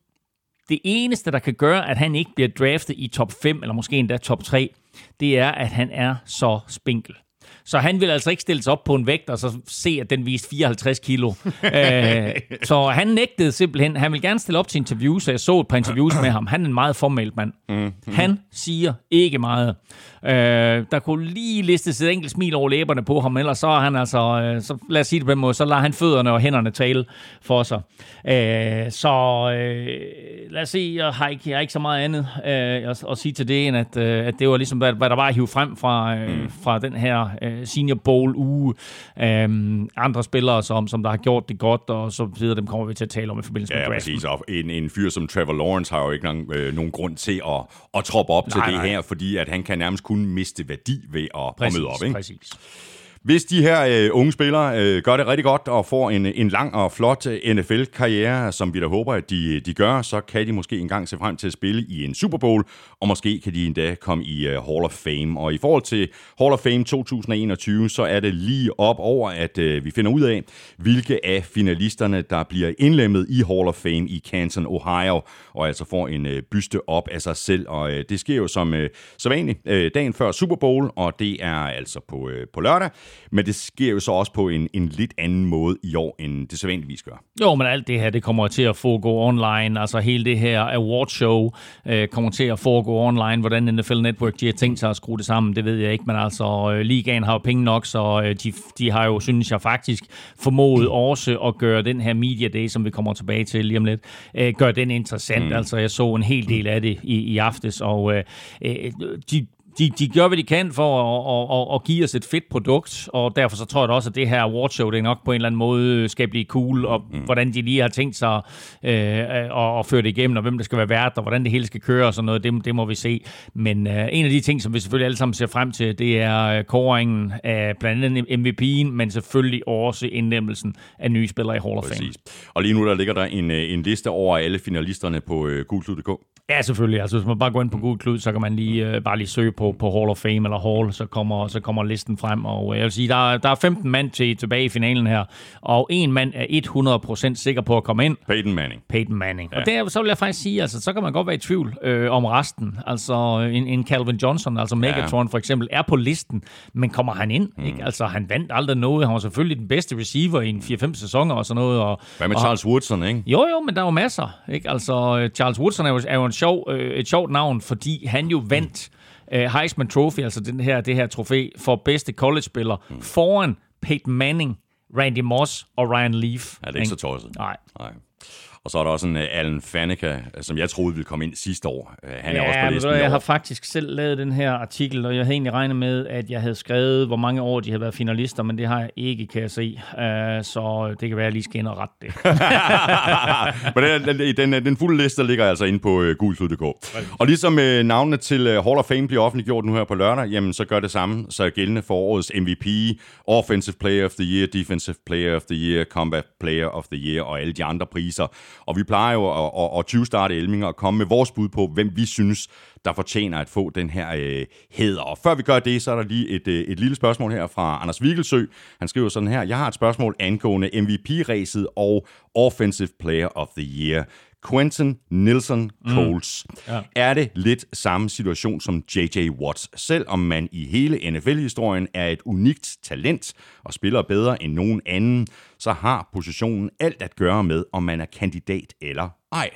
det eneste, der kan gøre, at han ikke bliver draftet i top fem, eller måske endda top tre, det er, at han er så spinkel. Så han ville altså ikke stille sig op på en vægt, og så se, at den viste fireoghalvtreds kilo. Æh, så han nægtede simpelthen. Han ville gerne stille op til interviews, så jeg så et par interviews med ham. Han er en meget formelt mand. Mm-hmm. Han siger ikke meget. Æh, der kunne lige listes et enkelt smil over læberne på ham, ellers så er han altså, øh, så lad os sige det på den måde, så lader han fødderne og hænderne tale for sig. Æh, så øh, lad os se, jeg har ikke, jeg har ikke så meget andet øh, at, at sige til det, end at, øh, at det var ligesom, hvad, hvad der var at hive frem fra, øh, fra den her øh, øh, Senior Bowl uge. Øh, andre spillere, som, som der har gjort det godt, og så videre, dem kommer vi til at tale om i forbindelse ja, med draften. Ja, præcis. Og en, en fyr som Trevor Lawrence har jo ikke nogen, øh, nogen grund til at, at troppe op nej, til nej. det her, fordi at han kan nærmest kun miste værdi ved at, præcis, at møde op. Ikke? Præcis. Hvis de her øh, unge spillere øh, gør det rigtig godt og får en, en lang og flot N F L-karriere, som vi da håber, at de, de gør, så kan de måske engang se frem til at spille i en Super Bowl, og måske kan de endda komme i øh, Hall of Fame. Og i forhold til Hall of Fame to tusind enogtyve, så er det lige op over, at øh, vi finder ud af, hvilke af finalisterne, der bliver indlemmet i Hall of Fame i Canton, Ohio, og altså får en øh, byste op af sig selv. Og øh, det sker jo som øh, så vanligt øh, dagen før Super Bowl, og det er altså på, øh, på lørdag. Men det sker jo så også på en, en lidt anden måde i år, end det sædvanligvis gør. Jo, men alt det her, det kommer til at foregå online. Altså hele det her awardshow øh, kommer til at foregå online. Hvordan N F L Network, de har tænkt sig at skrue det sammen, det ved jeg ikke. Men altså, øh, ligaen har jo penge nok, så øh, de, de har jo, synes jeg faktisk, formået også at gøre den her Media Day, som vi kommer tilbage til lige om lidt, øh, gøre den interessant. Mm. Altså, jeg så en hel del af det i, i aftes, og øh, øh, de... De, de gør, hvad de kan for at, at, at, at give os et fedt produkt, og derfor så tror jeg også, at det her awardshow, det nok på en eller anden måde skal blive cool, og mm. hvordan de lige har tænkt sig øh, at, at føre det igennem, og hvem der skal være vært, og hvordan det hele skal køre og sådan noget, det, det må vi se. Men øh, en af de ting, som vi selvfølgelig alle sammen ser frem til, det er kåringen af blandt andet M V P'en, men selvfølgelig også indlemmelsen af nye spillere i Hall of Fame. Og lige nu, der ligger der en, en liste over alle finalisterne på øh, gulklud punktum d k. Ja, selvfølgelig. Altså, hvis man bare går ind på gulklud, så kan man lige, øh, bare lige søge på på Hall of Fame eller Hall, så kommer, så kommer listen frem, og jeg vil sige, der, der er femten mand til, tilbage i finalen her, og en mand er hundrede procent sikker på at komme ind. Peyton Manning. Peyton Manning. Ja. Og der, så vil jeg faktisk sige, altså, så kan man godt være i tvivl øh, om resten. Altså, en, en Calvin Johnson, altså Megatron ja. for eksempel, er på listen, men kommer han ind? Mm. Ikke? Altså, han vandt aldrig noget. Han var selvfølgelig den bedste receiver i en fire fem sæsoner og sådan noget. Og, hvad med og, Charles Woodson, ikke? Jo, jo, men der var masser. Ikke? Altså, Charles Woodson er jo, er jo en sjov, øh, et sjovt navn, fordi han jo vandt Heisman Trophy, altså den her, det her trofæ for bedste college-spiller, mm. foran Peyton Manning, Randy Moss og Ryan Leaf. Ja, det er ikke så tosset. Nej. Nej. Og så er der også en uh, Alan Faneca, som jeg troede ville komme ind sidste år. Uh, han ja, er også på listen. Jeg har faktisk selv lavet den her artikel, og jeg havde egentlig regnet med, at jeg havde skrevet, hvor mange år de havde været finalister, men det har jeg ikke, kan jeg se. Uh, så det kan være, at jeg lige skal ind og rette det. Men den, den, den fulde liste ligger altså inde på uh, gulklud punktum d k. Og ligesom uh, navnene til uh, Hall of Fame bliver offentliggjort nu her på lørdag, jamen så gør det samme. Så er gældende for årets M V P, Offensive Player of the Year, Defensive Player of the Year, Combat Player of the Year og alle de andre priser. Og vi plejer jo at tyve-starte Elminger og komme med vores bud på, hvem vi synes, der fortjener at få den her øh, hæder. Og før vi gør det, så er der lige et, øh, et lille spørgsmål her fra Anders Vigelsø. Han skriver sådan her: jeg har et spørgsmål angående M V P-ræset og Offensive Player of the Year. Quenton Nelson Coles. Mm. Ja. Er det lidt samme situation som J J Watt? Selvom man i hele N F L-historien er et unikt talent og spiller bedre end nogen anden, så har positionen alt at gøre med, om man er kandidat eller ej.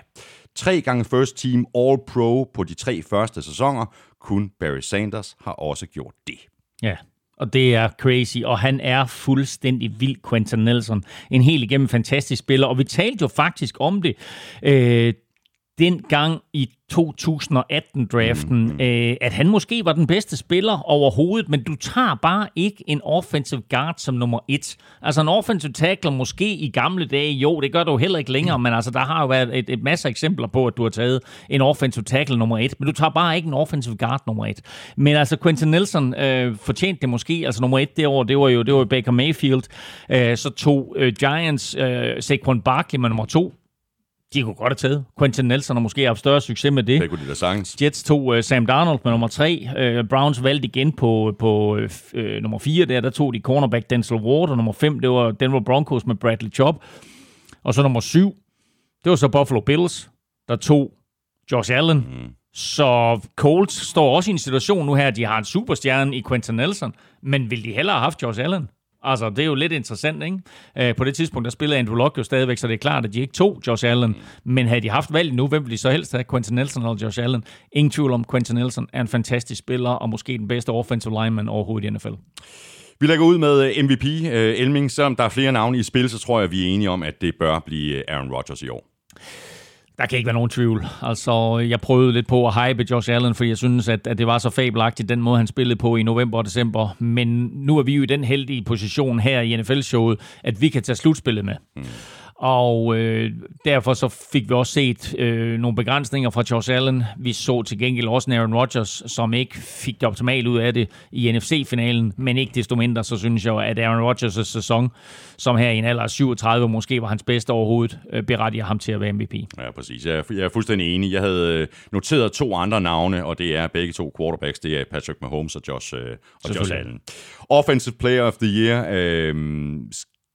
Tre gange first team All-Pro på de tre første sæsoner. Kun Barry Sanders har også gjort det. Ja. Og det er crazy, og han er fuldstændig vild, Quenton Nelson. En helt igennem fantastisk spiller, og vi talte jo faktisk om det øh, dengang i to tusind atten-draften, mm-hmm. øh, at han måske var den bedste spiller overhovedet, men du tager bare ikke en offensive guard som nummer et. Altså en offensive tackler måske i gamle dage, jo, det gør du heller ikke længere, mm. men altså der har jo været et, et masse eksempler på, at du har taget en offensive tackle nummer et, men du tager bare ikke en offensive guard nummer et. Men altså Quenton Nelson øh, fortjente det måske, altså nummer et det år, det var jo, det var jo Baker Mayfield, øh, så tog øh, Giants øh, Saquon Barkley med nummer to. De kunne godt have taget Quenton Nelson, og måske har større succes med det. Det kunne de da sagtens. Jets tog uh, Sam Darnold med nummer tre. Uh, Browns valgte igen på, på uh, uh, nummer fire. Der, der tog de cornerback Denzel Ward, og nummer fem, det var Denver Broncos med Bradley Chubb. Og så nummer syv, det var så Buffalo Bills, der tog Josh Allen. Mm. Så Colts står også i en situation nu her, de har en superstjerne i Quenton Nelson, men ville de hellere have haft Josh Allen? Altså, det er jo lidt interessant, ikke? Øh, på det tidspunkt, der spillede Andrew Luck jo stadigvæk, så det er klart, at de ikke tog Josh Allen. Men havde de haft valg nu, hvem ville de så helst have? Quenton Nelson eller Josh Allen? Ingen tvivl om, Quenton Nelson er en fantastisk spiller, og måske den bedste offensive lineman overhovedet i N F L. Vi lægger ud med M V P, Elming. Selvom der er flere navne i spil, så tror jeg, vi er enige om, at det bør blive Aaron Rodgers i år. Der kan ikke være nogen tvivl. Altså, jeg prøvede lidt på at hype Josh Allen, fordi jeg synes, at, at det var så fabelagtigt, den måde, han spillede på i november og december. Men nu er vi jo i den heldige position her i N F L-showet, at vi kan tage slutspillet med. Mm. Og øh, derfor så fik vi også set øh, nogle begrænsninger fra Josh Allen. Vi så til gengæld også Aaron Rodgers, som ikke fik det optimalt ud af det i N F C-finalen, men ikke desto mindre, så synes jeg, at Aaron Rodgers' sæson, som her i en alder af syvogtredive, måske var hans bedste overhovedet, øh, berettiger ham til at være M V P. Ja, præcis. Jeg er, jeg er fuldstændig enig. Jeg havde noteret to andre navne, og det er begge to quarterbacks. Det er Patrick Mahomes og Josh, øh, og Josh Allen. Offensive Player of the Year. Øh,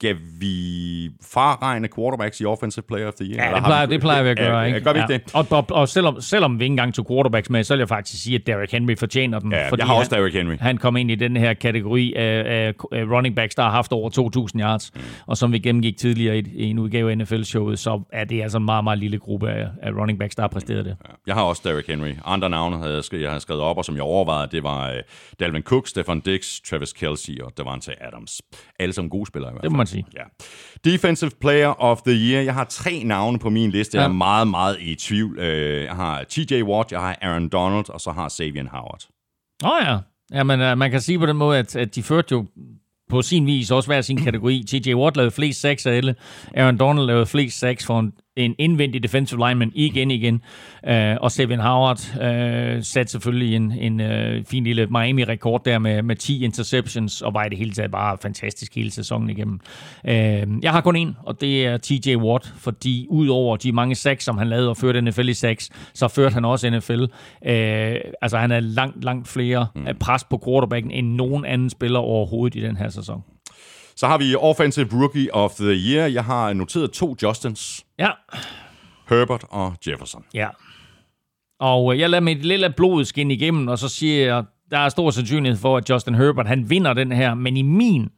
Skal vi fraregne quarterbacks i Offensive Player of the Year? Ja, det plejer, vi, det plejer vi at gøre, ja, ikke? Gør vi ikke ja. det? Og, og, og selvom, selvom vi ikke engang tog quarterbacks med, så vil jeg faktisk sige, at Derrick Henry fortjener den. Ja, fordi jeg har også han, Derrick Henry. Han kom ind i den her kategori af, af running backs, der har haft over to tusind yards. Mm. Og som vi gennemgik tidligere i, i en udgave af N F L-showet, så er det altså en meget, meget lille gruppe af, af running backs, der har præsteret det. Ja. Jeg har også Derrick Henry. Andre navne, havde jeg, jeg havde skrevet op, og som jeg overvejede, det var uh, Dalvin Cook, Stephon Diggs, Travis Kelce og Davante Adams. Alle som gode spillere i hvert fald. Ja. Defensive Player of the Year. Jeg har tre navne på min liste. Jeg er ja. meget, meget i tvivl. Jeg har T J Watt, jeg har Aaron Donald, og så har Xavier Howard. Åh oh ja. ja men, man kan sige på den måde, at, at de førte jo på sin vis også hver sin kategori. T J Watt lavede flest seks af alle. Aaron Donald lavede flest seks for en, en indvendig defensive lineman igen igen. Uh, og Xavier Howard uh, satte selvfølgelig en, en uh, fin lille Miami-rekord der med, med ti interceptions, og var i det hele taget bare fantastisk hele sæsonen igennem. Uh, jeg har kun en, og det er T J Watt, fordi udover de mange sacks, som han lavede og førte N F L i sacks, så førte han også N F L. Uh, altså han er langt, langt flere mm. pres på quarterbacken end nogen anden spiller overhovedet i den her sæson. Så har vi Offensive Rookie of the Year. Jeg har noteret to Justins. Ja. Herbert og Jefferson. Ja. Og jeg lader mit lille blod skinne igennem, og så siger jeg, der er stor sandsynlighed for, at Justin Herbert, han vinder den her, men i min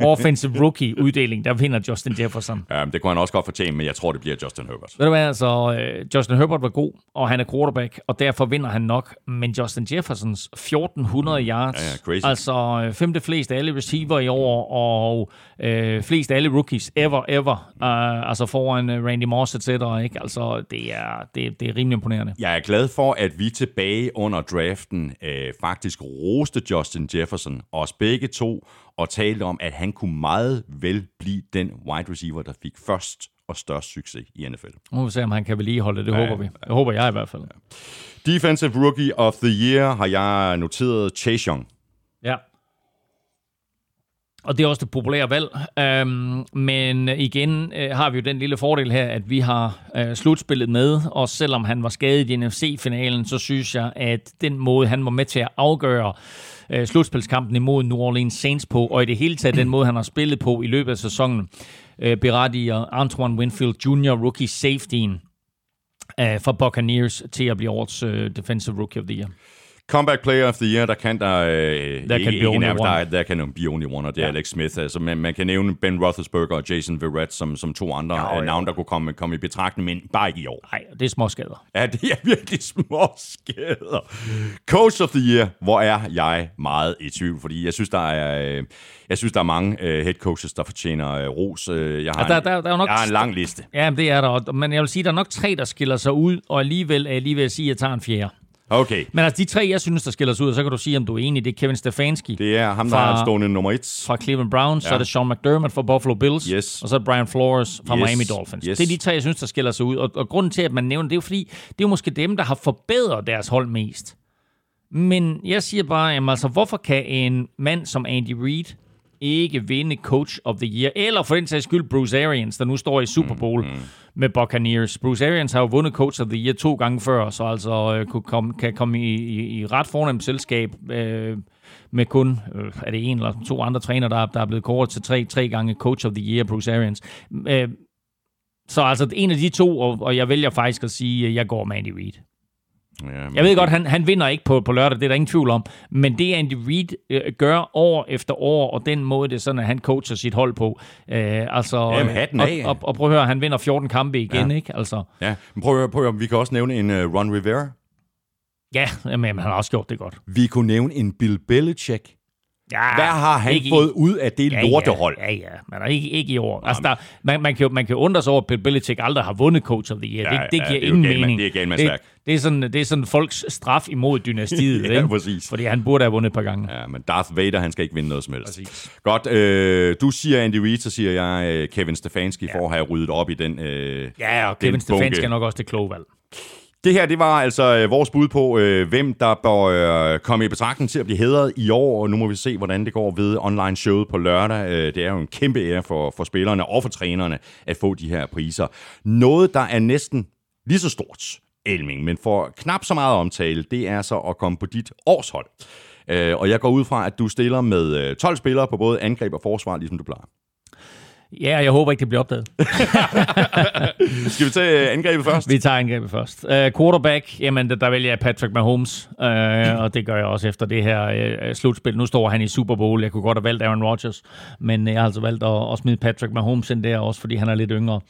Offensive Rookie-uddeling, der vinder Justin Jefferson. Ja, det kunne han også godt fortjene, men jeg tror, det bliver Justin Herbert. Ved du hvad, altså, Justin Herbert var god, og han er quarterback, og derfor vinder han nok. Men Justin Jeffersons fjorten hundrede yards, ja, ja, altså femte flest af alle receiver i år, og øh, flest af alle rookies ever, ever, uh, altså foran Randy Moss, et cetera. Ikke? Altså, det er, det, det er rimelig imponerende. Jeg er glad for, at vi tilbage under draften øh, faktisk roste Justin Jefferson, os begge to, og talte om, at han kunne meget vel blive den wide receiver, der fik først og størst succes i N F L. Nu må vi se, om han kan vedligeholde det. Det ja, håber vi. Det ja. håber jeg i hvert fald. Ja. Defensive Rookie of the Year har jeg noteret Chase Young. Ja. Og det er også det populære valg. Øhm, men igen øh, har vi jo den lille fordel her, at vi har øh, slutspillet med, og selvom han var skadet i N F C-finalen, så synes jeg, at den måde, han var med til at afgøre øh, slutspilskampen imod New Orleans Saints på, og i det hele taget den måde, han har spillet på i løbet af sæsonen, øh, berettiger Antoine Winfield junior rookie safetyen øh, for Buccaneers til at blive årets øh, Defensive Rookie of the Year. Comeback Player of the Year, der kan der øh, der kan jo blive only one, og det er ja. Alex Smith. Altså, man, man kan nævne Ben Roethlisberger og Jason Verrett som, som to andre ja, ja. navne, der kunne komme, komme i betragtning, men bare ikke i år. Nej, det er småskader. Ja, det er virkelig småskader. Coach of the Year, hvor er jeg meget i tvivl, fordi jeg synes, der er, jeg synes, der er mange øh, head coaches, der fortjener øh, ros. Jeg har, ja, der, der, der er nok, jeg har en lang liste. Ja, det er der, men jeg vil sige, der er nok tre, der skiller sig ud, og alligevel er jeg lige ved at sige, at jeg tager en fjerde. Okay. Men altså de tre, jeg synes, der skiller sig ud, så kan du sige, om du er enig. Det er Kevin Stefanski. Det er ham, der har stående nummer et. Fra Cleveland Browns. Ja. Så er det Sean McDermott fra Buffalo Bills. Yes. Og så er Brian Flores fra yes. Miami Dolphins. Yes. Det er de tre, jeg synes, der skiller sig ud. Og, og grunden til, at man nævner det, er jo fordi, det er måske dem, der har forbedret deres hold mest. Men jeg siger bare, jamen, altså, hvorfor kan en mand som Andy Reid ikke vinde Coach of the Year, eller for den sags skyld Bruce Arians, der nu står i Super Bowl mm-hmm. med Buccaneers. Bruce Arians har jo vundet Coach of the Year to gange før, så altså øh, kunne komme, kan komme i, i, i ret fornemt selskab øh, med kun, øh, er det en eller to andre træner, der, der er blevet kåret til tre, tre gange Coach of the Year, Bruce Arians. Øh, så altså en af de to, og, og jeg vælger faktisk at sige, at jeg går med Andy Reid. Ja, jeg ved godt, han, han vinder ikke på, på lørdag, det er der ingen tvivl om, men det Andy Reid øh, gør år efter år, og den måde, det er sådan, at han coacher sit hold på, øh, altså, Jamen, og, og, og prøv at høre, han vinder fjorten kampe igen, ja. ikke? Altså. Ja, men prøv at høre, prøv at høre, vi kan også nævne en uh, Ron Rivera. Ja, men han har også gjort det godt. Vi kunne nævne en Bill Belichick. Ja, hvad har han fået i, ud af det ja, lortehold? Ja, ja, ja. Man er ikke, ikke i år. Altså, der, man, man, kan, man kan undre sig over, at Bill Belichick aldrig har vundet Coach of the Year. Ja, det, det ja, giver det ingen galt, mening. Det er galt, Det er sådan, det er sådan folks straf imod dynastiet, ja, ikke? Præcis. Fordi han burde have vundet et par gange. Ja, men Darth Vader, han skal ikke vinde noget som helst. Præcis. Godt, øh, du siger Andy Reid, så siger jeg øh, Kevin Stefanski, ja. for at have ryddet op i den øh, Ja, og den Kevin Stefanski er nok også det kloge valg. Det her, det var altså vores bud på, øh, hvem der bør øh, komme i betragtning til at blive hædret i år, og nu må vi se, hvordan det går ved online-showet på lørdag. Øh, det er jo en kæmpe ære for, for spillerne og for trænerne at få de her priser. Noget, der er næsten lige så stort, Elming, men for knap så meget omtale, det er så at komme på dit årshold. Øh, og jeg går ud fra, at du stiller med tolv spillere på både angreb og forsvar, ligesom du plejer. Ja, jeg håber ikke, det bliver opdaget. Skal vi tage angrebet først? Vi tager angrebet først. Uh, quarterback, jamen der vælger jeg Patrick Mahomes, uh, og det gør jeg også efter det her uh, slutspil. Nu står han i Super Bowl. Jeg kunne godt have valgt Aaron Rodgers, men jeg har altså valgt at, at smide Patrick Mahomes ind der, også fordi han er lidt yngre.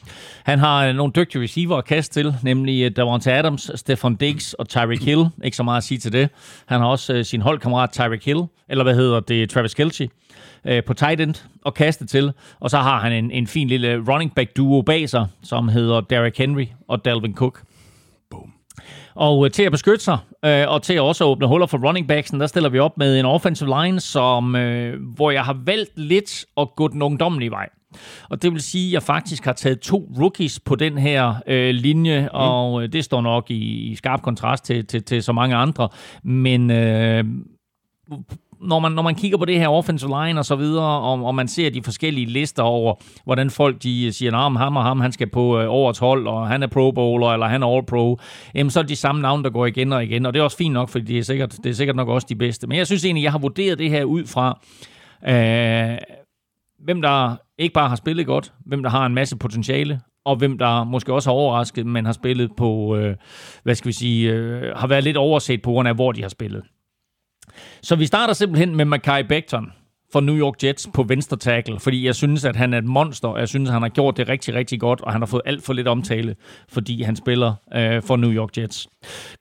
Han har nogle dygtige receiver at kaste til, nemlig Davante Adams, Stefan Diggs og Tyreek Hill. Ikke så meget at sige til det. Han har også uh, sin holdkammerat Tyreek Hill, eller hvad hedder det, Travis Kelce, uh, på tight end og kaste til, og så har han en, en fin lille running back duo bag sig, som hedder Derrick Henry og Dalvin Cook. Boom. Og til at beskytte sig, øh, og til at også åbne huller for running backsen, der stiller vi op med en offensive line, som, øh, hvor jeg har valgt lidt at gå den ungdommelige vej. Og det vil sige, at jeg faktisk har taget to rookies på den her øh, linje, mm. og øh, det står nok i, i skarp kontrast til, til, til så mange andre. Men... Øh, Når man, når man kigger på det her offensive line og så videre, og, og man ser de forskellige lister over, hvordan folk de siger, nah, men ham og ham, han skal på øh, over tolv, og han er pro bowler, eller han er all pro, jamen, så er det de samme navne, der går igen og igen. Og det er også fint nok, fordi det er sikkert, det er sikkert nok også de bedste. Men jeg synes egentlig, jeg har vurderet det her ud fra, øh, hvem der ikke bare har spillet godt, hvem der har en masse potentiale, og hvem der måske også har overrasket, men har spillet på, øh, hvad skal vi sige, øh, har været lidt overset på grund af, hvor de har spillet. Så vi starter simpelthen med Mekhi Becton fra New York Jets på venstre tackle, fordi jeg synes, at han er et monster, og jeg synes, at han har gjort det rigtig, rigtig godt, og han har fået alt for lidt omtale, fordi han spiller øh, for New York Jets.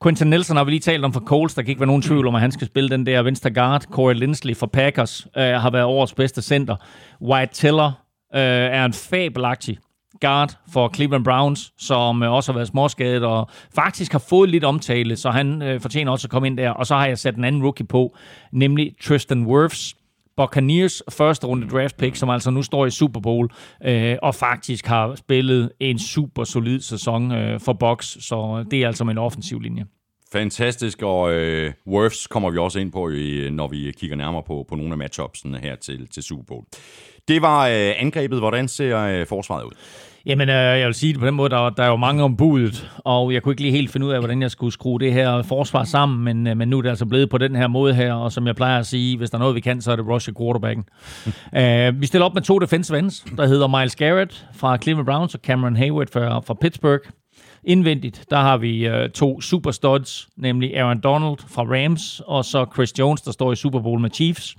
Quenton Nelson har vi lige talt om for Colts, der kan ikke være nogen tvivl om, at han skal spille den der venstre guard. Corey Linsley fra Packers øh, har været årets bedste center. Wyatt Teller øh, er en fabelagtig guard for Cleveland Browns, som også har været småskadet og faktisk har fået lidt omtale, så han øh, fortjener også at komme ind der. Og så har jeg sat en anden rookie på, nemlig Tristan Wirfs, Buccaneers første runde draft pick, som altså nu står i Super Bowl øh, og faktisk har spillet en super solid sæson øh, for Bucs, så det er altså med en offensiv linje. Fantastisk, og øh, Wirfs kommer vi også ind på, når vi kigger nærmere på, på nogle af matchupsene her til, til Super Bowl. Det var øh, angrebet. Hvordan ser øh, forsvaret ud? Jamen, øh, jeg vil sige det på den måde, der, der er jo mange om budet, og jeg kunne ikke lige helt finde ud af, hvordan jeg skulle skrue det her forsvar sammen, men, øh, men nu er det altså blevet på den her måde her, og som jeg plejer at sige, hvis der er noget, vi kan, så er det rush quarterbacken. uh, vi stiller op med to defensive ends, der hedder Myles Garrett fra Cleveland Browns og Cameron Heyward fra, fra Pittsburgh. Indvendigt, der har vi øh, to superstuds, nemlig Aaron Donald fra Rams, og så Chris Jones, der står i Super Bowl med Chiefs.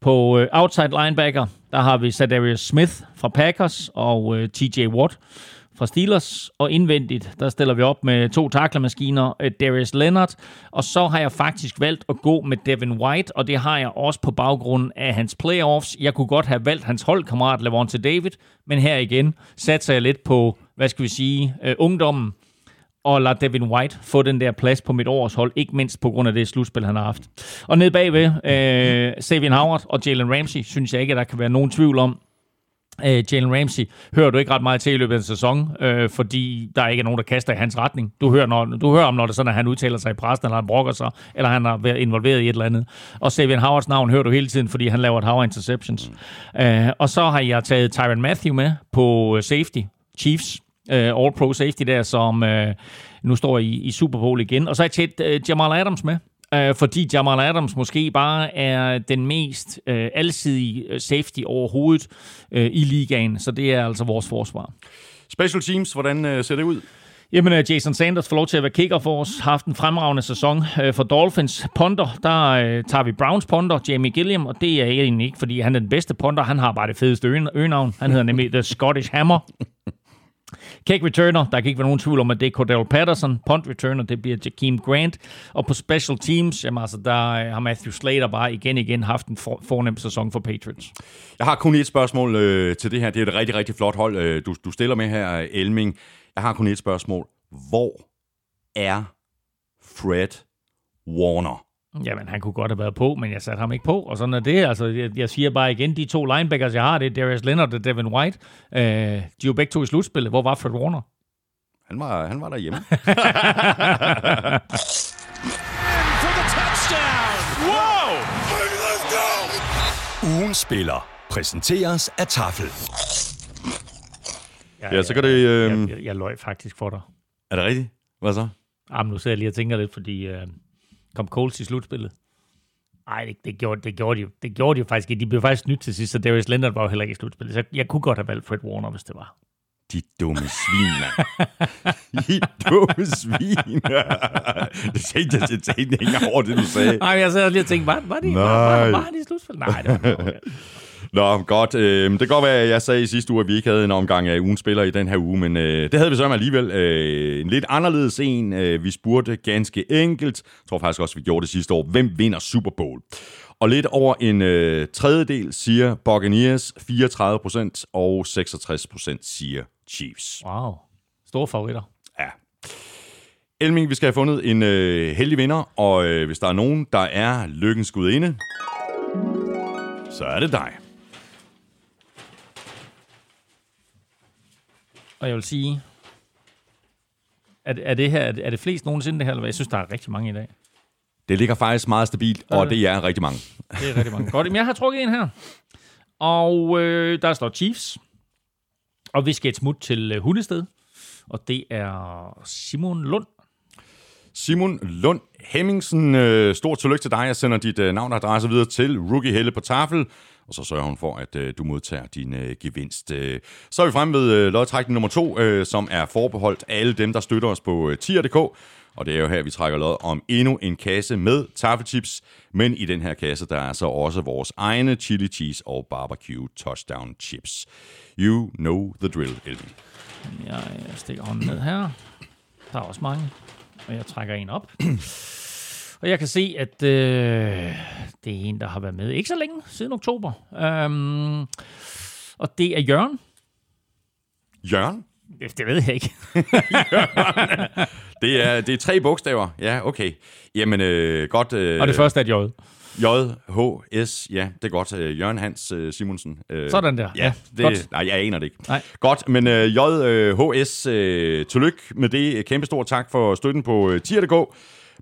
På øh, outside linebacker, der har vi Zadarius Smith fra Packers og øh, T J Watt fra Steelers. Og indvendigt, der stiller vi op med to taklemaskiner, øh, Darius Leonard. Og så har jeg faktisk valgt at gå med Devin White, og det har jeg også på baggrund af hans playoffs. Jeg kunne godt have valgt hans holdkammerat Lavonte David, men her igen satser jeg lidt på, hvad skal vi sige, øh, ungdommen, og lade Devin White få den der plads på mit årshold, ikke mindst på grund af det slutspil, han har haft. Og ned bagved, øh, Xavier Howard og Jalen Ramsey, synes jeg ikke, at der kan være nogen tvivl om. Øh, Jalen Ramsey hører du ikke ret meget til i løbet af en sæson, øh, fordi der ikke er nogen, der kaster i hans retning. Du hører, når, du hører om, når det sådan, at han udtaler sig i pressen, eller han brokker sig, eller han har været involveret i et eller andet. Og Xavier Howards navn hører du hele tiden, fordi han laver et hav af interceptions. Øh, og så har jeg taget Tyrann Mathieu med på safety, Chiefs. Uh, All-Pro Safety der, som uh, nu står i, i Super Bowl igen. Og så har jeg tæt uh, Jamal Adams med, uh, fordi Jamal Adams måske bare er den mest uh, alsidige safety overhovedet uh, i ligaen. Så det er altså vores forsvar. Special Teams, hvordan uh, ser det ud? Jamen, Jason Sanders får lov til at være kicker for os. Har haft en fremragende sæson for Dolphins. Punter, der øh, tager vi Browns punter, Jamie Gilliam, og det er egentlig ikke, fordi han er den bedste punter. Han har bare det fedeste øgenavn. Han hedder nemlig The Scottish Hammer. Kick returner, der kan ikke være nogen tvivl om, at det er Cordell Patterson. Punt returner, det bliver Jakeem Grant. Og på special teams, jamen altså, der har Matthew Slater bare igen igen haft en for, fornem sæson for Patriots. Jeg har kun et spørgsmål øh, til det her. Det er et rigtig, rigtig flot hold, øh, du, du stiller med her, Elming. Jeg har kun et spørgsmål. Hvor er Fred Warner? Jamen, han kunne godt have været på, men jeg satte ham ikke på, og sådan er det. Altså, jeg, jeg siger bare igen, de to linebackers, jeg har, det er Darius Leonard og Devin White. Øh, de jo begge to i slutspillet. Hvor var Fred Warner? Han var, han var derhjemme. Wow! Ugens spiller præsenteres af Tafel. Ja, ja, så kan det... Øh... Jeg, jeg, jeg løj faktisk for dig. Er det rigtigt? Hvad så? Jamen, nu sidder jeg lige og tænker lidt, fordi... Øh... Kom Colts i slutspillet? Nej, det, det, gjorde, det, gjorde de, det gjorde de jo faktisk ikke. De blev faktisk nyt til sidst, så Darius Leonard var jo heller ikke i slutspillet. Så jeg kunne godt have valgt Fred Warner, hvis det var. De dumme svin, mand. De dumme svin. Det tænkte jeg til tænkninger over det, du sagde. Nej, jeg sad lige og tænkte, var, var det de i slutspillet? Nej, det var det okay. Nå, godt. Øh, det kan godt være, at jeg sagde i sidste uge, at vi ikke havde en omgang af ugens spiller i den her uge, men øh, det havde vi så alligevel. Øh, en lidt anderledes en. Øh, vi spurgte ganske enkelt, jeg tror faktisk også, vi gjorde det sidste år, hvem vinder Super Bowl? Og lidt over en øh, tredjedel siger Buccaneers, fireogtredive procent, og seksogtres procent siger Chiefs. Wow. Store favoritter. Ja. Elming, vi skal have fundet en øh, heldig vinder, og øh, hvis der er nogen, der er lykkens gudinde, så er det dig. Og jeg vil sige, er det, er det her, er det flest nogensinde det her, eller hvad? Jeg synes, der er rigtig mange i dag. Det ligger faktisk meget stabilt, og det er rigtig mange. Det er rigtig mange. Godt, men jeg har trukket en her. Og øh, der står Chiefs. Og vi skal et smut til Hundested. Og det er Simon Lund. Simon Lund Hemmingsen, øh, stort tillykke til dig. Jeg sender dit øh, navn og adresse videre til Rookie Helle på Tafel. Og så sørger hun for, at øh, du modtager din øh, gevinst. Øh. Så er vi fremme ved øh, lodtrækning nummer to, øh, som er forbeholdt alle dem, der støtter os på øh, tier punktum d k. Og det er jo her, vi trækker lod om endnu en kasse med taffelchips. Men i den her kasse, der er så også vores egne chili cheese og barbecue touchdown chips. You know the drill, Elvin. Jeg stikker hånden ned her. Der er også mange. Og jeg trækker en op. Og jeg kan se, at øh, det er en, der har været med ikke så længe, siden oktober. Um, og det er Jørgen. Jørgen? Det ved jeg ikke. det, er, det er tre bogstaver. Ja, okay. Jamen, øh, godt... Øh, og det første er et J. J H S, ja, det er godt. Jørgen Hans øh, Simonsen. Øh, Sådan der. Ja, det, godt. Nej, jeg aner det ikke. Nej. Godt, men øh, J H S, øh, tillykke med det. Kæmpestor tak for støtten på øh, tier punktum d k.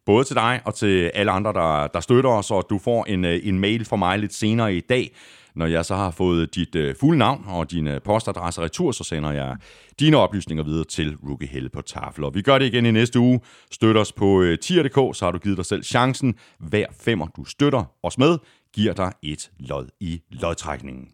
Både til dig og til alle andre, der, der støtter os, og du får en, en mail fra mig lidt senere i dag. Når jeg så har fået dit øh, fulde navn og din øh, postadresse retur, så sender jeg dine oplysninger videre til Rookie Hell på Tafel. Og vi gør det igen i næste uge. Støt os på øh, tier punktum d k, så har du givet dig selv chancen. Hver femmer, du støtter os med, giver dig et lod i lodtrækningen.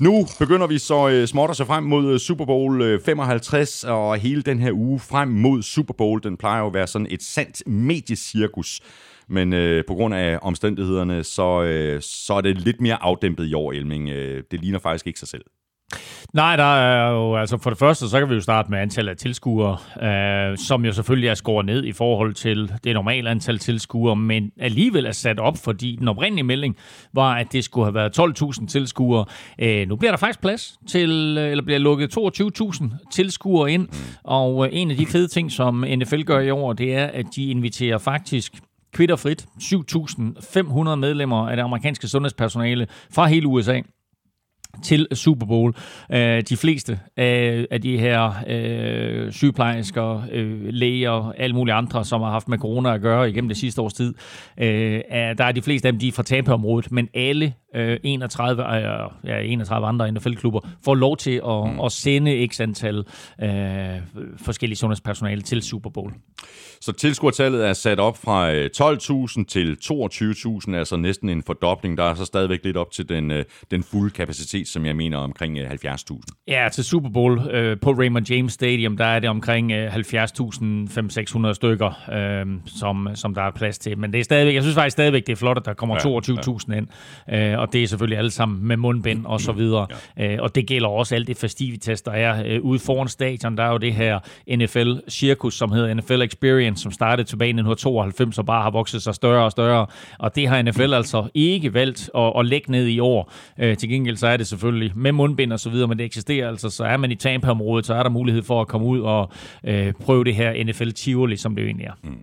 Nu begynder vi så småt at se frem mod Super Bowl femoghalvtreds, og hele den her uge frem mod Super Bowl, den plejer jo at være sådan et sandt mediecirkus. Men øh, på grund af omstændighederne, så, øh, så er det lidt mere afdæmpet i år, Elming. Det ligner faktisk ikke sig selv. Nej, der er jo, altså for det første, så kan vi jo starte med antallet af tilskuere, øh, som jo selvfølgelig er skåret ned i forhold til det normale antal tilskuere, men alligevel er sat op, fordi den oprindelige melding var, at det skulle have været tolv tusind tilskuere. Øh, nu bliver der faktisk plads til, eller bliver lukket toogtyve tusind tilskuere ind, og øh, en af de fede ting, som N F L gør i år, det er, at de inviterer faktisk kvitterfrit syv tusind fem hundrede medlemmer af det amerikanske sundhedspersonale fra hele U S A til Super Bowl. De fleste af de her øh, sygeplejersker, øh, læger og alle mulige andre, som har haft med corona at gøre igennem det sidste års tid, øh, er, der er de fleste af dem, de er fra Tampa-området, men alle øh, enogtredive, øh, ja, enogtredive andre N F L-klubber får lov til at, mm. at sende x antal øh, forskellige sundhedspersonale til Super Bowl. Så tilskuertallet er sat op fra tolv tusind til toogtyve tusind, altså næsten en fordobling. Der er så stadigvæk lidt op til den, den fulde kapacitet, som jeg mener omkring halvfjerds tusind. Ja, til Super Bowl øh, på Raymond James Stadium, der er det omkring øh, halvfjerds tusind fem hundrede til seks hundrede stykker, øh, som, som der er plads til. Men det er stadigvæk, jeg synes faktisk stadigvæk, det er flot, at der kommer ja, toogtyve tusind ja. ind. Øh, og det er selvfølgelig alle sammen med mundbind og så videre. Ja. Og det gælder også alt det festivitas, der er ude foran stadion. Der er jo det her N F L-cirkus, som hedder N F L Experience, som startede tilbage i nitten tooghalvfems og bare har vokset sig større og større. Og det har N F L altså ikke valgt at, at lægge ned i år. Til gengæld så er det selvfølgelig med mundbind og så videre, men det eksisterer altså. Så er man i Tampa-området, så er der mulighed for at komme ud og øh, prøve det her N F L Tivoli, som det jo egentlig er. Mm.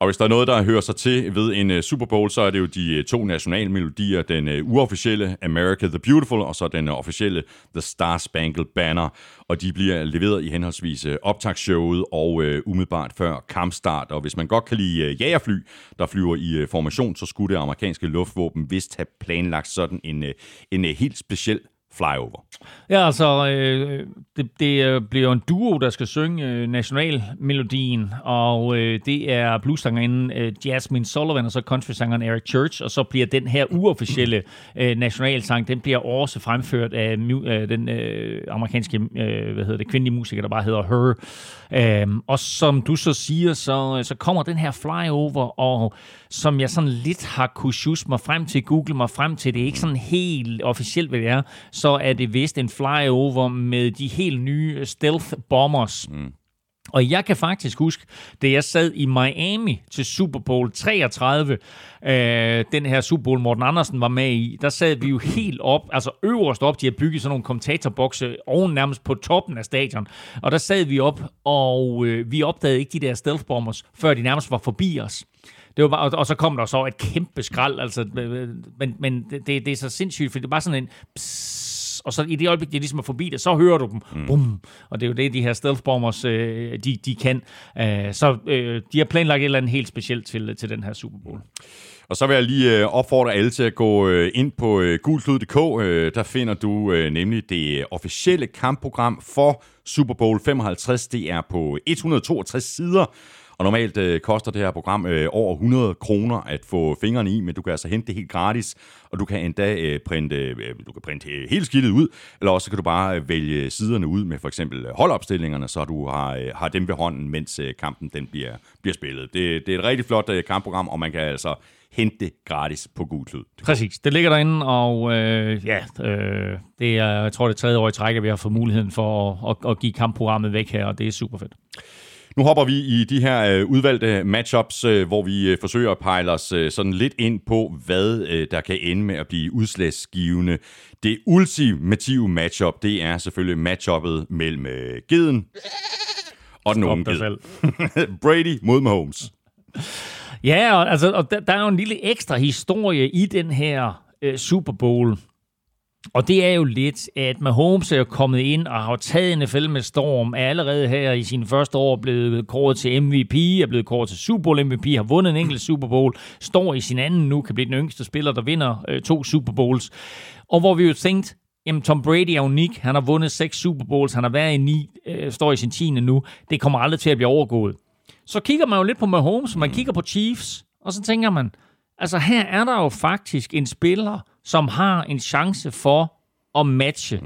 Og hvis der er noget, der hører sig til ved en Super Bowl, så er det jo de to nationalmelodier, den uofficielle America the Beautiful, og så den officielle The Star Spangled Banner. Og de bliver leveret i henholdsvis optaktshowet og umiddelbart før kampstart. Og hvis man godt kan lide jagerfly, der flyver i formation, så skulle det amerikanske luftvåben vist have planlagt sådan en, en helt speciel flyover. Ja, altså, øh, det, det bliver jo en duo, der skal synge øh, nationalmelodien, og øh, det er blues-sangeren øh, Jasmine Sullivan, og så country-sangeren Eric Church, og så bliver den her uofficielle øh, nationalsang, den bliver også fremført af øh, den øh, amerikanske, øh, hvad hedder det, kvindelige musiker, der bare hedder Her. Øh, og som du så siger, så, så kommer den her flyover, og som jeg sådan lidt har kunne sjuske mig frem til, google mig frem til, det er ikke sådan helt officielt, hvad det er, så er det vist en flyover med de helt nye stealth bombers. Mm. Og jeg kan faktisk huske, da jeg sad i Miami til Super Bowl treogtredive, øh, den her Super Bowl, Morten Andersen var med i, der sad vi jo helt op, altså øverst op, de har bygget sådan nogle kommentatorbokse oven nærmest på toppen af stadion, og der sad vi op, og øh, vi opdagede ikke de der stealth bombers, før de nærmest var forbi os. Det var bare, og så kom der så et kæmpe skrald, altså, men, men det, det er så sindssygt, for det er bare sådan en psss, og så i det øjeblik, de ligesom er forbi det, så hører du dem, mm. bum, og det er jo det, de her stealth bombers, øh, de, de kan. Æh, så øh, de har planlagt et eller andet helt specielt til, til den her Super Bowl. Og så vil jeg lige opfordre alle til at gå ind på gulslyd punktum d k. Der finder du nemlig det officielle kampprogram for Super Bowl femoghalvtreds. Det er på et hundrede toogtres sider. Og normalt øh, koster det her program øh, over hundrede kroner at få fingrene i, men du kan altså hente det helt gratis, og du kan endda øh, printe, øh, du kan printe hele skidtet ud, eller også kan du bare vælge siderne ud med for eksempel holdopstillingerne, så du har, øh, har dem ved hånden, mens øh, kampen den bliver, bliver spillet. Det, det er et rigtig flot øh, kampprogram, og man kan altså hente det gratis på Gulslyd. Præcis, det ligger derinde, og øh, ja, øh, det er, jeg tror det er tredje år i træk, at vi har fået muligheden for at, at, at give kampprogrammet væk her, og det er super fedt. Nu hopper vi i de her udvalgte matchups, hvor vi forsøger at pejle os sådan lidt ind på, hvad der kan ende med at blive udslagsgivende. Det ultimative matchup, det er selvfølgelig matchuppet mellem geden og den unge ged. Brady mod Mahomes. Ja, og, altså, og der, der er jo en lille ekstra historie i den her øh, Super Bowl. Og det er jo lidt, at Mahomes er kommet ind og har taget N F L med storm, er allerede her i sine første år blevet kåret til M V P, er blevet kåret til Super Bowl M V P, har vundet en enkelt Super Bowl, står i sin anden nu, kan blive den yngste spiller, der vinder øh, to Super Bowls. Og hvor vi jo tænkte, jamen Tom Brady er unik, han har vundet seks Super Bowls, han har været i ni, øh, står i sin tiende nu, det kommer aldrig til at blive overgået. Så kigger man jo lidt på Mahomes, man kigger på Chiefs, og så tænker man, altså her er der jo faktisk en spiller, som har en chance for at matche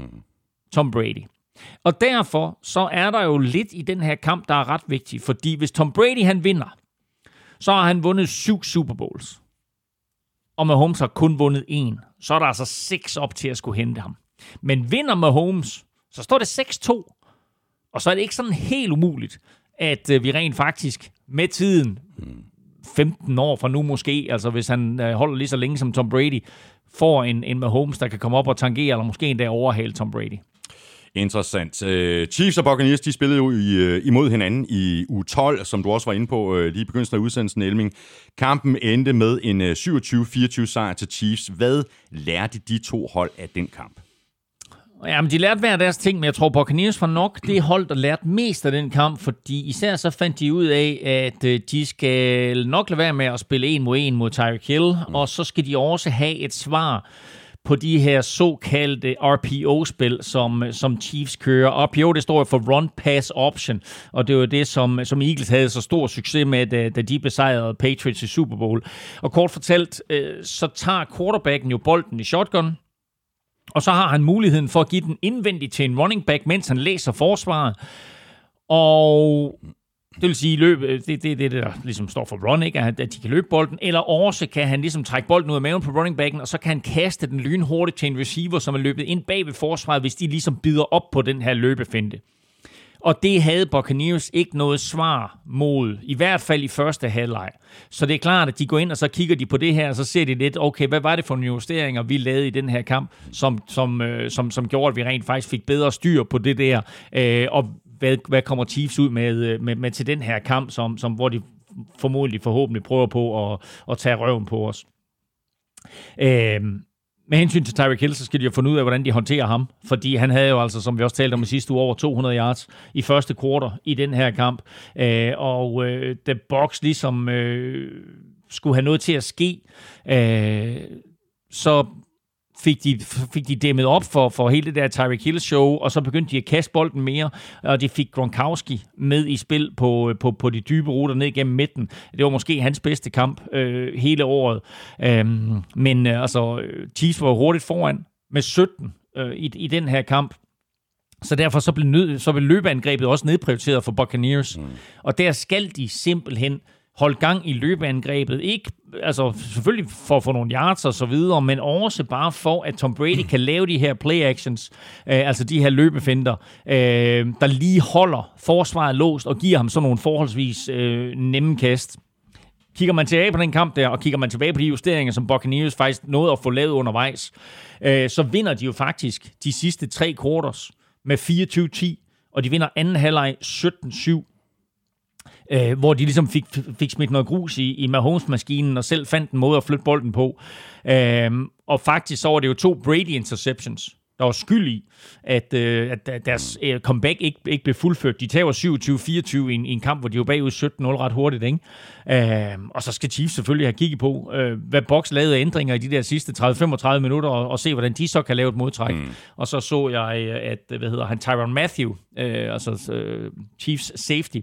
Tom Brady. Og derfor så er der jo lidt i den her kamp, der er ret vigtig, fordi hvis Tom Brady han vinder, så har han vundet syv Super Bowls, og Mahomes har kun vundet en. Så er der altså seks op til at skulle hente ham. Men vinder Mahomes, så står det seks to, og så er det ikke sådan helt umuligt, at vi rent faktisk med tiden, femten år fra nu måske, altså hvis han holder lige så længe som Tom Brady, får en, en Mahomes, der kan komme op og tangere, eller måske endda overhale Tom Brady. Interessant. Chiefs og Buccaneers, de spillede jo imod hinanden i uge tolv, som du også var inde på lige i begyndelsen af udsendelsen, Elming. Kampen endte med en syvogtyve fireogtyve sejr til Chiefs. Hvad lærte de to hold af den kamp? Jamen, de lærte hver deres ting, men jeg tror, Buccaneers var nok det hold, der lærte mest af den kamp, fordi især så fandt de ud af, at de skal nok lade være med at spille en mod en mod Tyreek Hill, og så skal de også have et svar på de her såkaldte R P O-spil, som, som Chiefs kører. R P O, det står for Run Pass Option, og det var det, som, som Eagles havde så stor succes med, da, da de besejrede Patriots i Super Bowl. Og kort fortalt, så tager quarterbacken jo bolden i shotgun, og så har han muligheden for at give den indvendigt til en running back, mens han læser forsvaret. Og Det vil sige, løb, det er det, det, der ligesom står for run, ikke? At de kan løbe bolden, eller også kan han ligesom trække bolden ud af maven på running backen, og så kan han kaste den lynhurtigt til en receiver, som er løbet ind bag ved forsvaret, hvis de ligesom bider op på den her løbefinte. Og det havde Buccaneers ikke noget svar mod, i hvert fald i første halvleg. Så det er klart, at de går ind, og så kigger de på det her, og så ser de lidt, okay, hvad var det for nogle justeringer, vi lavede i den her kamp, som, som, som, som gjorde, at vi rent faktisk fik bedre styr på det der, og Hvad, hvad kommer Chiefs ud med, med, med til den her kamp, som, som, hvor de formodentlig forhåbentlig prøver på at, at tage røven på os. Øhm, med hensyn til Tyreek Hill, så skal de jo finde ud af, hvordan de håndterer ham, fordi han havde jo altså, som vi også talte om i sidste uge, over to hundrede yards i første kvartal i den her kamp, øh, og øh, da Bucs ligesom øh, skulle have noget til at ske, øh, så fik de, fik de dæmmet op for, for hele det der Tyreek Hill-show, og så begyndte de at kaste bolden mere, og de fik Gronkowski med i spil på, på, på de dybe ruter ned gennem midten. Det var måske hans bedste kamp øh, hele året. Øhm, men øh, altså, Chiefs var hurtigt foran med sytten øh, i, i den her kamp, så derfor så blev, nød, så blev løbeangrebet også nedprioriteret for Buccaneers. Mm. Og der skal de simpelthen holde gang i løbeangrebet. Ikke, altså selvfølgelig for at få nogle yards og så videre, men også bare for, at Tom Brady kan lave de her play-actions, øh, altså de her løbefinder, øh, der lige holder forsvaret låst og giver ham sådan nogle forholdsvis øh, nemme kast. Kigger man tilbage på den kamp der, og kigger man tilbage på de justeringer, som Buccaneers faktisk nåede at få lavet undervejs, øh, så vinder de jo faktisk de sidste tre quarters med fireogtyve ti, og de vinder anden halvleg sytten syv. Øh, hvor de ligesom fik, fik smidt noget grus i, i Mahomes-maskinen, og selv fandt en måde at flytte bolden på. Øh, og faktisk så var det jo to Brady-interceptions, der var skyld i, at, øh, at deres øh, comeback ikke, ikke blev fuldført. De tager syvogtyve fireogtyve i, i en kamp, hvor de jo bagud sytten nul ret hurtigt, ikke? Øh, og så skal Chiefs selvfølgelig have kigget på, øh, hvad Bucs lavede af ændringer i de der sidste tredive til femogtredive minutter, og, og se, hvordan de så kan lave et modtræk. Mm. Og så så jeg, at hvad hedder han, Tyrann Mathieu, øh, altså øh, Chiefs safety,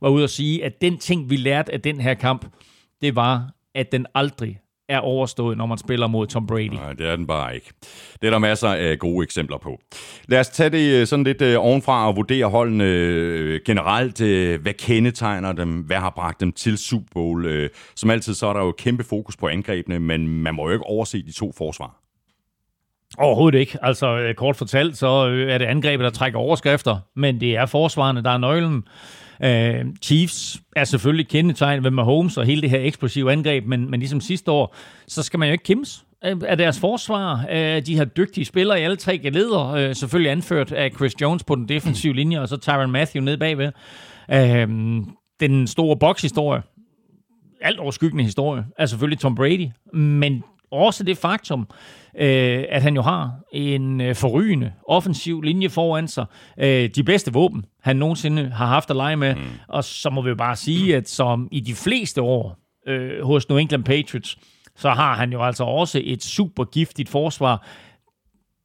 var ude at sige, at den ting, vi lærte af den her kamp, det var, at den aldrig er overstået, når man spiller mod Tom Brady. Nej, det er den bare ikke. Det er der masser af gode eksempler på. Lad os tage det sådan lidt ovenfra og vurdere holdene generelt. Hvad kendetegner dem? Hvad har bragt dem til Super Bowl? Som altid, så er der jo kæmpe fokus på angrebene, men man må jo ikke overse de to forsvar. Overhovedet ikke. Altså, kort fortalt, så er det angrebet, der trækker overskrifter, men det er forsvarerne, der er nøglen. Uh, Chiefs er selvfølgelig kendetegnet ved Mahomes og hele det her eksplosive angreb, men, men ligesom sidste år, så skal man jo ikke kimse af deres forsvar. Uh, de har dygtige spillere i alle tre geleder, uh, selvfølgelig anført af Chris Jones på den defensive linje, og så Tyrann Mathieu nede bagved. Uh, den store bokshistorie, alt overskyggende historie, er selvfølgelig Tom Brady, men også det faktum, øh, at han jo har en øh, forrygende offensiv linje foran sig. Øh, de bedste våben, han nogensinde har haft at lege med. Mm. Og så må vi jo bare sige, at som i de fleste år øh, hos New England Patriots, så har han jo altså også et super giftigt forsvar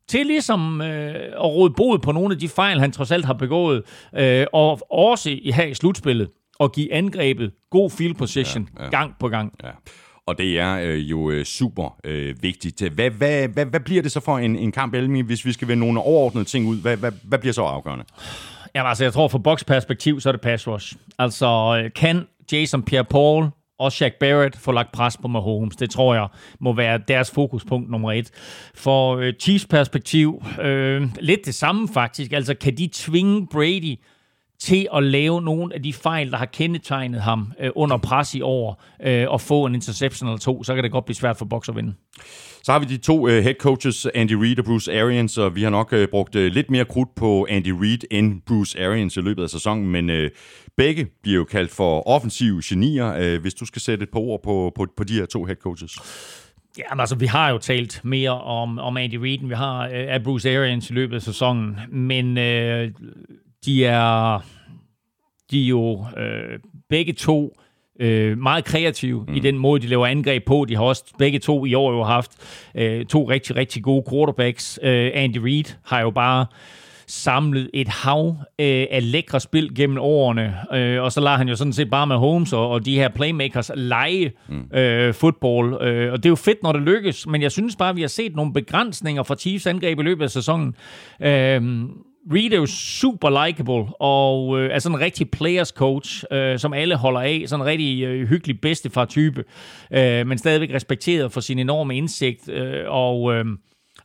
til ligesom øh, at råde bod på nogle af de fejl, han trods alt har begået. Øh, og også her i slutspillet at give angrebet god field position ja, ja. gang på gang. Ja. Og det er øh, jo øh, super øh, vigtigt. Hvad, hvad, hvad, hvad bliver det så for en, en kamp, Elming, hvis vi skal vende nogle overordnede ting ud? Hvad, hvad, hvad bliver så afgørende? Jamen, altså, jeg tror, fra Bucs perspektiv, så er det pass rush. Altså, kan Jason Pierre-Paul og Shaq Barrett får lagt pres på Mahomes. Det tror jeg må være deres fokuspunkt nummer et. For øh, Chiefs perspektiv, øh, lidt det samme faktisk. Altså, kan de tvinge Brady til at lave nogle af de fejl, der har kendetegnet ham øh, under pres i år, øh, og få en interception eller to, så kan det godt blive svært for Bucs at vinde. Så har vi de to øh, head coaches, Andy Reid og Bruce Arians, og vi har nok øh, brugt øh, lidt mere krudt på Andy Reid end Bruce Arians i løbet af sæsonen, men øh, begge bliver jo kaldt for offensive genier, øh, hvis du skal sætte et par ord på, på, på de her to head coaches. Jamen altså, vi har jo talt mere om, om Andy Reid, end vi har øh, af Bruce Arians i løbet af sæsonen, men Øh, De er, de er jo øh, begge to øh, meget kreative mm. i den måde, de laver angreb på. De har også begge to i år jo haft øh, to rigtig, rigtig gode quarterbacks. Øh, Andy Reid har jo bare samlet et hav øh, af lækre spil gennem årene, øh, og så lader han jo sådan set bare Mahomes og, og de her playmakers lege øh, fodbold, øh, og det er jo fedt, når det lykkes, men jeg synes bare, vi har set nogle begrænsninger fra Chiefs angreb i løbet af sæsonen. Øh, Reid er jo super likable, og øh, er sådan en rigtig players coach, øh, som alle holder af. Sådan en rigtig øh, hyggelig bedstefar-type, øh, men stadigvæk respekteret for sin enorme indsigt, øh, og, øh,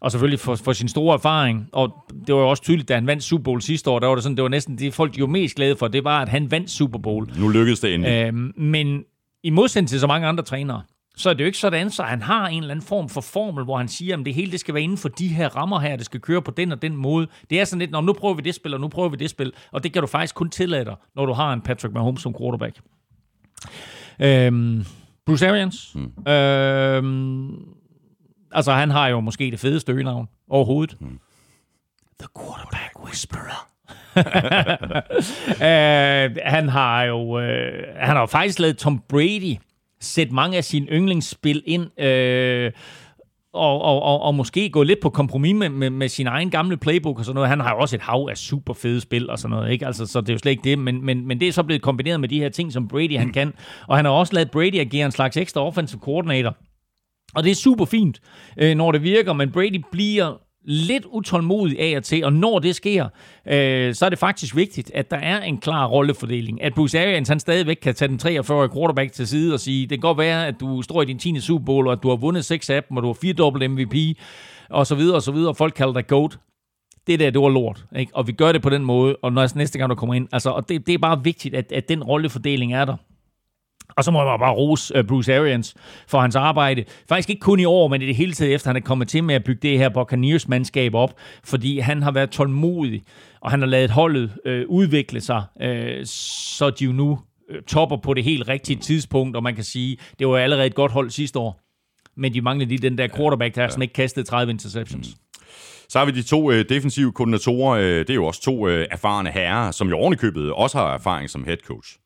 og selvfølgelig for, for sin store erfaring. Og det var jo også tydeligt, da han vandt Super Bowl sidste år, der var det sådan, det var næsten det, folk de var mest glade for, det var, at han vandt Super Bowl. Nu lykkedes det endelig. Øh, men i modsætning til så mange andre trænere, så er det jo ikke sådan, så han har en eller anden form for formel, hvor han siger, at det hele det skal være inden for de her rammer her, det skal køre på den og den måde. Det er sådan lidt, nu prøver vi det spil, og nu prøver vi det spil, og det kan du faktisk kun tillade dig, når du har en Patrick Mahomes som quarterback. Øhm, Bruce Arians, mm. øhm, altså han har jo måske det fedeste øgenavn overhovedet. Mm. The Quarterback Whisperer. øh, han har jo øh, han har jo faktisk lavet Tom Brady sæt mange af sine yndlingsspil ind, øh, og, og, og, og måske gå lidt på kompromis med, med, med sin egen gamle playbook og sådan noget. Han har jo også et hav af super fede spil og sådan noget, ikke? Altså, så det er jo slet ikke det, men, men, men det er så blevet kombineret med de her ting, som Brady han kan. Og han har også lavet Brady agere en slags ekstra offensive coordinator. Og det er super fint, øh, når det virker, men Brady bliver lidt utålmodig af og til, og når det sker, øh, så er det faktisk vigtigt, at der er en klar rollefordeling. At Bruce Arians, han stadigvæk kan tage den treogfyrre quarterback til side og sige, det kan godt være, at du står i din tiende Super Bowl, og at du har vundet seks af dem, og du har firedobbelt M V P, og så videre, og så videre, og folk kalder dig GOAT. Det der, det var lort, ikke? Og vi gør det på den måde, og når næste gang, du kommer ind, altså, og det, det er bare vigtigt, at, at den rollefordeling er der. Og så må jeg bare rose Bruce Arians for hans arbejde. Faktisk ikke kun i år, men i det hele taget efter, han er kommet til med at bygge det her Buccaneers-mandskab op, fordi han har været tålmodig, og han har ladet holdet øh, udvikle sig, øh, så de jo nu øh, topper på det helt rigtige tidspunkt, og man kan sige, det var allerede et godt hold sidste år, men de manglede lige den der quarterback, der sådan ikke kastede tredive interceptions. Mm. Så har vi de to øh, defensive koordinatorer, øh, det er jo også to øh, erfarne herrer, som jo ovenikøbet også har erfaring som head coach.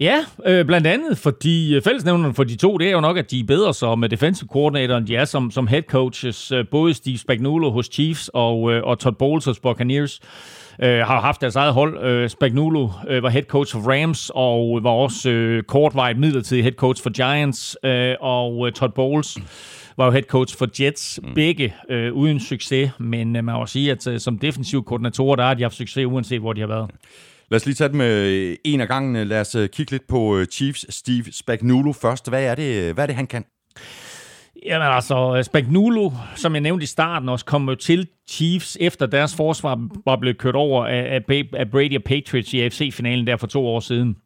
Ja, øh, blandt andet, fordi fællesnævnerne for de to, det er jo nok, at de er bedre som defensive coordinator, end de er som, som head coaches. Både Steve Spagnuolo hos Chiefs og, øh, og Todd Bowles hos Buccaneers øh, har haft deres eget hold. Øh, Spagnuolo øh, var head coach for Rams og var også øh, kortvarigt midlertidig head coach for Giants, øh, og øh, Todd Bowles var jo head coach for Jets. Begge øh, uden succes, men øh, man må sige, at øh, som defensive koordinatorer, der har de haft succes, uanset hvor de har været. Lad os lige tage dem med en af gangene. Lad os kigge lidt på Chiefs Steve Spagnuolo først. Hvad er det, hvad er det han kan? Jamen altså, Spagnuolo, som jeg nævnte i starten, også kom til Chiefs, efter deres forsvar var blevet kørt over af Brady og Patriots i A F C-finalen der for to år siden.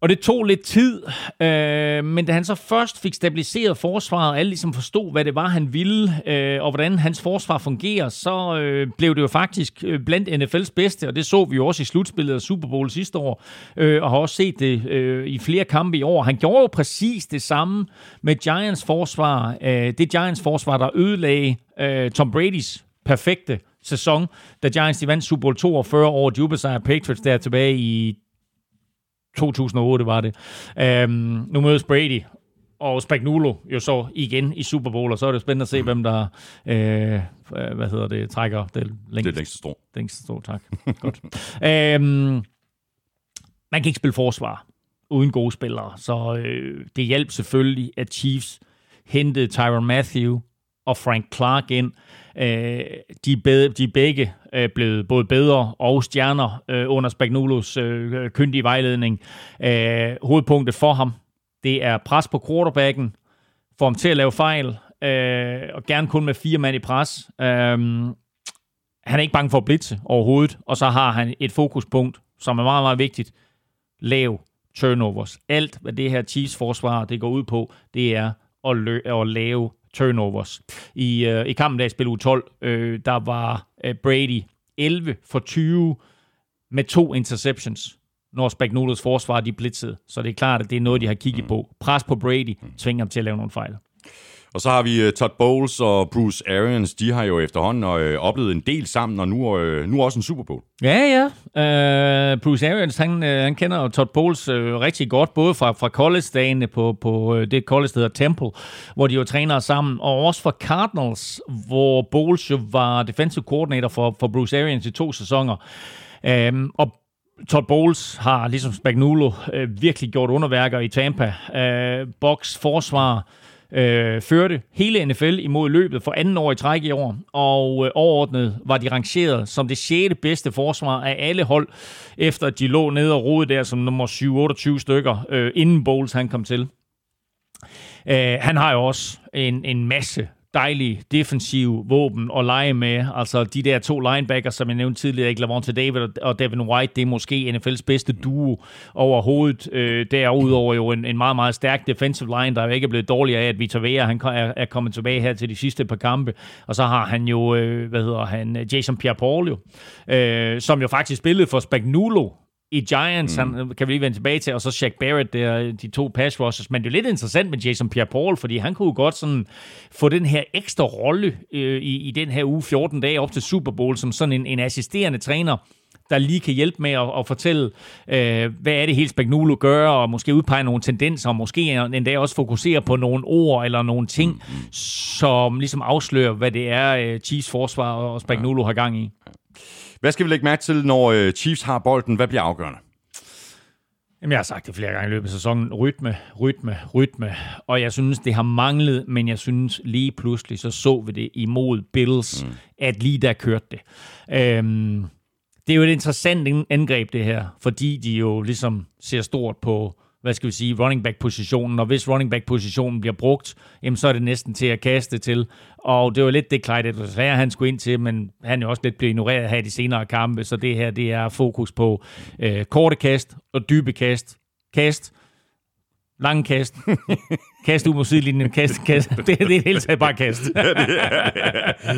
Og det tog lidt tid, øh, men da han så først fik stabiliseret forsvaret, og alle ligesom forstod, hvad det var, han ville, øh, og hvordan hans forsvar fungerer, så øh, blev det jo faktisk øh, blandt N F L's bedste, og det så vi jo også i slutspillet af Super Bowl sidste år, øh, og har også set det øh, i flere kampe i år. Han gjorde jo præcis det samme med Giants forsvar, øh, det Giants forsvar, der ødelagde øh, Tom Brady's perfekte sæson, da Giants de vandt Super Bowl toogfyrre over de ubesejrede Patriots der tilbage i to tusind og otte var det. Øhm, nu mødes Brady og Spagnuolo jo så igen i Super Bowl, og så er det spændende at se, hvem der øh, hvad hedder det, trækker det længste, det længste strå. Det længste strå, tak. Godt. Øhm, man kan ikke spille forsvar uden gode spillere, så øh, det hjalp selvfølgelig, at Chiefs hentede Tyrann Mathieu og Frank Clark ind. Øh, de, be- de begge øh, blevet både bedre og stjerner øh, under Spagnuolos øh, kyndige vejledning. Øh, hovedpunktet for ham, det er pres på quarterbacken, få ham til at lave fejl, øh, og gerne kun med fire mand i pres. Øh, han er ikke bange for at blitse overhovedet, og så har han et fokuspunkt, som er meget, meget vigtigt. Lav turnovers. Alt, hvad det her Chiefs-forsvar det går ud på, det er at, lø- at lave turnovers. I, øh, i kampen der spil U tolv, øh, der var øh, Brady elleve for tyve med to interceptions, når Spagnuolos forsvar de blitzede. Så det er klart, at det er noget, de har kigget på. Pres på Brady, tvinger ham til at lave nogle fejl. Og så har vi Todd Bowles og Bruce Arians. De har jo efterhånden øh, oplevet en del sammen, og nu, øh, nu også en Super Bowl. Ja, ja. Øh, Bruce Arians, han, øh, han kender jo Todd Bowles øh, rigtig godt, både fra, fra college-dagene på, på øh, det college, der hedder Temple, hvor de jo træner sammen, og også fra Cardinals, hvor Bowles jo var defensive coordinator for, for Bruce Arians i to sæsoner. Øh, og Todd Bowles har, ligesom Spagnuolo, øh, virkelig gjort underværker i Tampa. Øh, Bucs forsvar øh, førte hele N F L imod løbet for anden år i træk i år, og øh, overordnet var de rangeret som det sjette bedste forsvar af alle hold, efter at de lå nede og rodede der som nummer syv otteogtyve stykker, øh, inden Bowles han kom til. Øh, han har jo også en, en masse dejlige defensive våben at lege med. Altså de der to linebackers, som jeg nævnte tidligere, Davante David og Devin White, det er måske N F L's bedste duo overhovedet. Øh, derudover jo en, en meget, meget stærk defensive line, der jo ikke er blevet dårligere af, at Vita Vea han er, er kommet tilbage her til de sidste par kampe. Og så har han jo, øh, hvad hedder han, Jason Pierre-Paul, øh, som jo faktisk spillede for Spagnuolo i Giants, mm. han kan vi lige vende tilbage til, og så Shaq Barrett, der, de to pass rushers. Men det er jo lidt interessant med Jason Pierre-Paul, fordi han kunne godt sådan få den her ekstra rolle øh, i, i den her uge fjorten dage op til Super Bowl, som sådan en, en assisterende træner, der lige kan hjælpe med at, at fortælle, øh, hvad er det helt Spagnuolo gør, og måske udpege nogle tendenser, og måske endda også fokusere på nogle ord eller nogle ting, som ligesom afslører, hvad det er øh, Chiefs forsvar og Spagnuolo har gang i. Hvad skal vi lægge mærke til, når Chiefs har bolden? Hvad bliver afgørende? Jamen, jeg har sagt det flere gange i løbet af sæsonen. Rytme, rytme, rytme. Og jeg synes, det har manglet, men jeg synes lige pludselig, så så vi det imod Bills, mm. at lige der kørte det. Øhm, det er jo et interessant angreb, det her, fordi de jo ligesom ser stort på, hvad skal vi sige, running back-positionen, og hvis running back-positionen bliver brugt, jamen, så er det næsten til at kaste til, og det var lidt det, Clyde Edwards-Helaire han skulle ind til, men han jo også lidt blev ignoreret her i de senere kampe, så det her, det er fokus på øh, korte kast og dybe kast, kast, lange kast, kast ud mod sidelinjen, kast, kast. Det, det er det hele taget bare kast. Ja, det er, ja.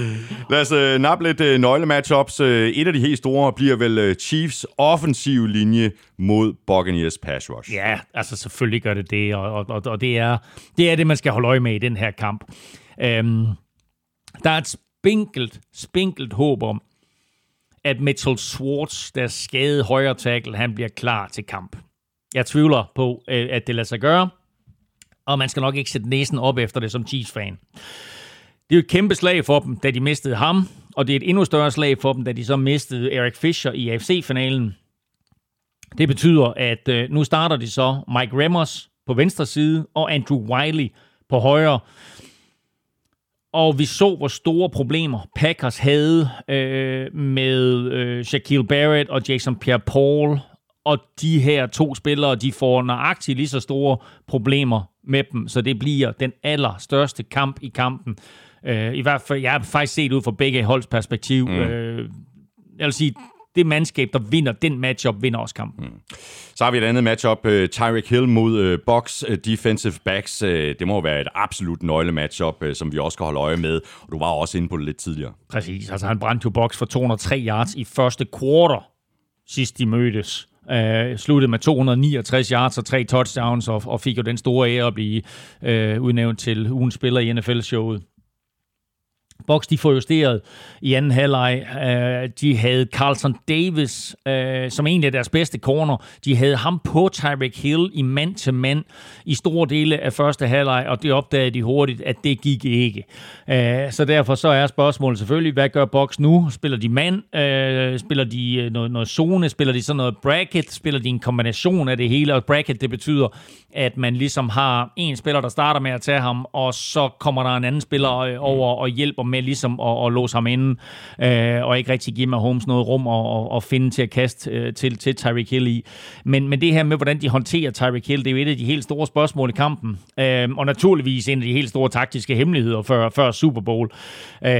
Lad os øh, nappe lidt øh, nøglematchups. Et af de helt store bliver vel øh, Chiefs offensive linje mod Buccaneers pass rush. Ja, altså selvfølgelig gør det det, og, og, og det, er, det er det, man skal holde øje med i den her kamp. Øhm, der er et spinkelt, spinkelt håb om, at Mitchell Schwartz, der skadede højre tackle, han bliver klar til kamp. Jeg tvivler på, at det lader sig gøre, og man skal nok ikke sætte næsen op efter det som Chiefs-fan. Det er jo et kæmpe slag for dem, da de mistede ham, og det er et endnu større slag for dem, da de så mistede Eric Fisher i A F C-finalen. Det betyder, at nu starter de så Mike Remmers på venstre side og Andrew Wiley på højre. Og vi så, hvor store problemer Packers havde øh, med øh, Shaquille Barrett og Jason Pierre-Paul. Og de her to spillere, de får nøjagtigt lige så store problemer med dem, så det bliver den allerstørste kamp i kampen. Øh, I hvert fald, jeg har faktisk set ud fra begge holds perspektiv. Mm. Øh, jeg vil sige, det mandskab, der vinder den matchup, vinder også kampen. Mm. Så har vi et andet matchup. Tyreek Hill mod Bucks defensive backs. Det må være et absolut nøgle-matchup, som vi også skal holde øje med. Og du var også inde på det lidt tidligere. Præcis. Altså, han brændte jo Bucks for to hundrede og tre yards i første quarter, sidst de mødtes. Uh, sluttede med to hundrede og niogtres yards og tre touchdowns, og, og fik jo den store ære at blive uh, udnævnt til ugens spiller i N F L-showet. Bucks, de får justeret i anden halvleg. Uh, de havde Carlton Davis, uh, som egentlig er deres bedste corner. De havde ham på Tyreek Hill i mand til mand i store dele af første halvleg, og det opdagede de hurtigt, at det gik ikke. Uh, så derfor så er spørgsmålet selvfølgelig, hvad gør Bucks nu? Spiller de mand? Uh, spiller de noget, noget zone? Spiller de sådan noget bracket? Spiller de en kombination af det hele? Og bracket, det betyder, at man ligesom har en spiller, der starter med at tage ham, og så kommer der en anden spiller over og hjælper med ligesom at, at låse ham inde, øh, og ikke rigtig give Mahomes noget rum og, og finde til at kaste øh, til, til Tyreek Hill i. Men, men det her med, hvordan de håndterer Tyreek Hill, det er jo et af de helt store spørgsmål i kampen, øh, og naturligvis en af de helt store taktiske hemmeligheder før, før Super Bowl. Øh,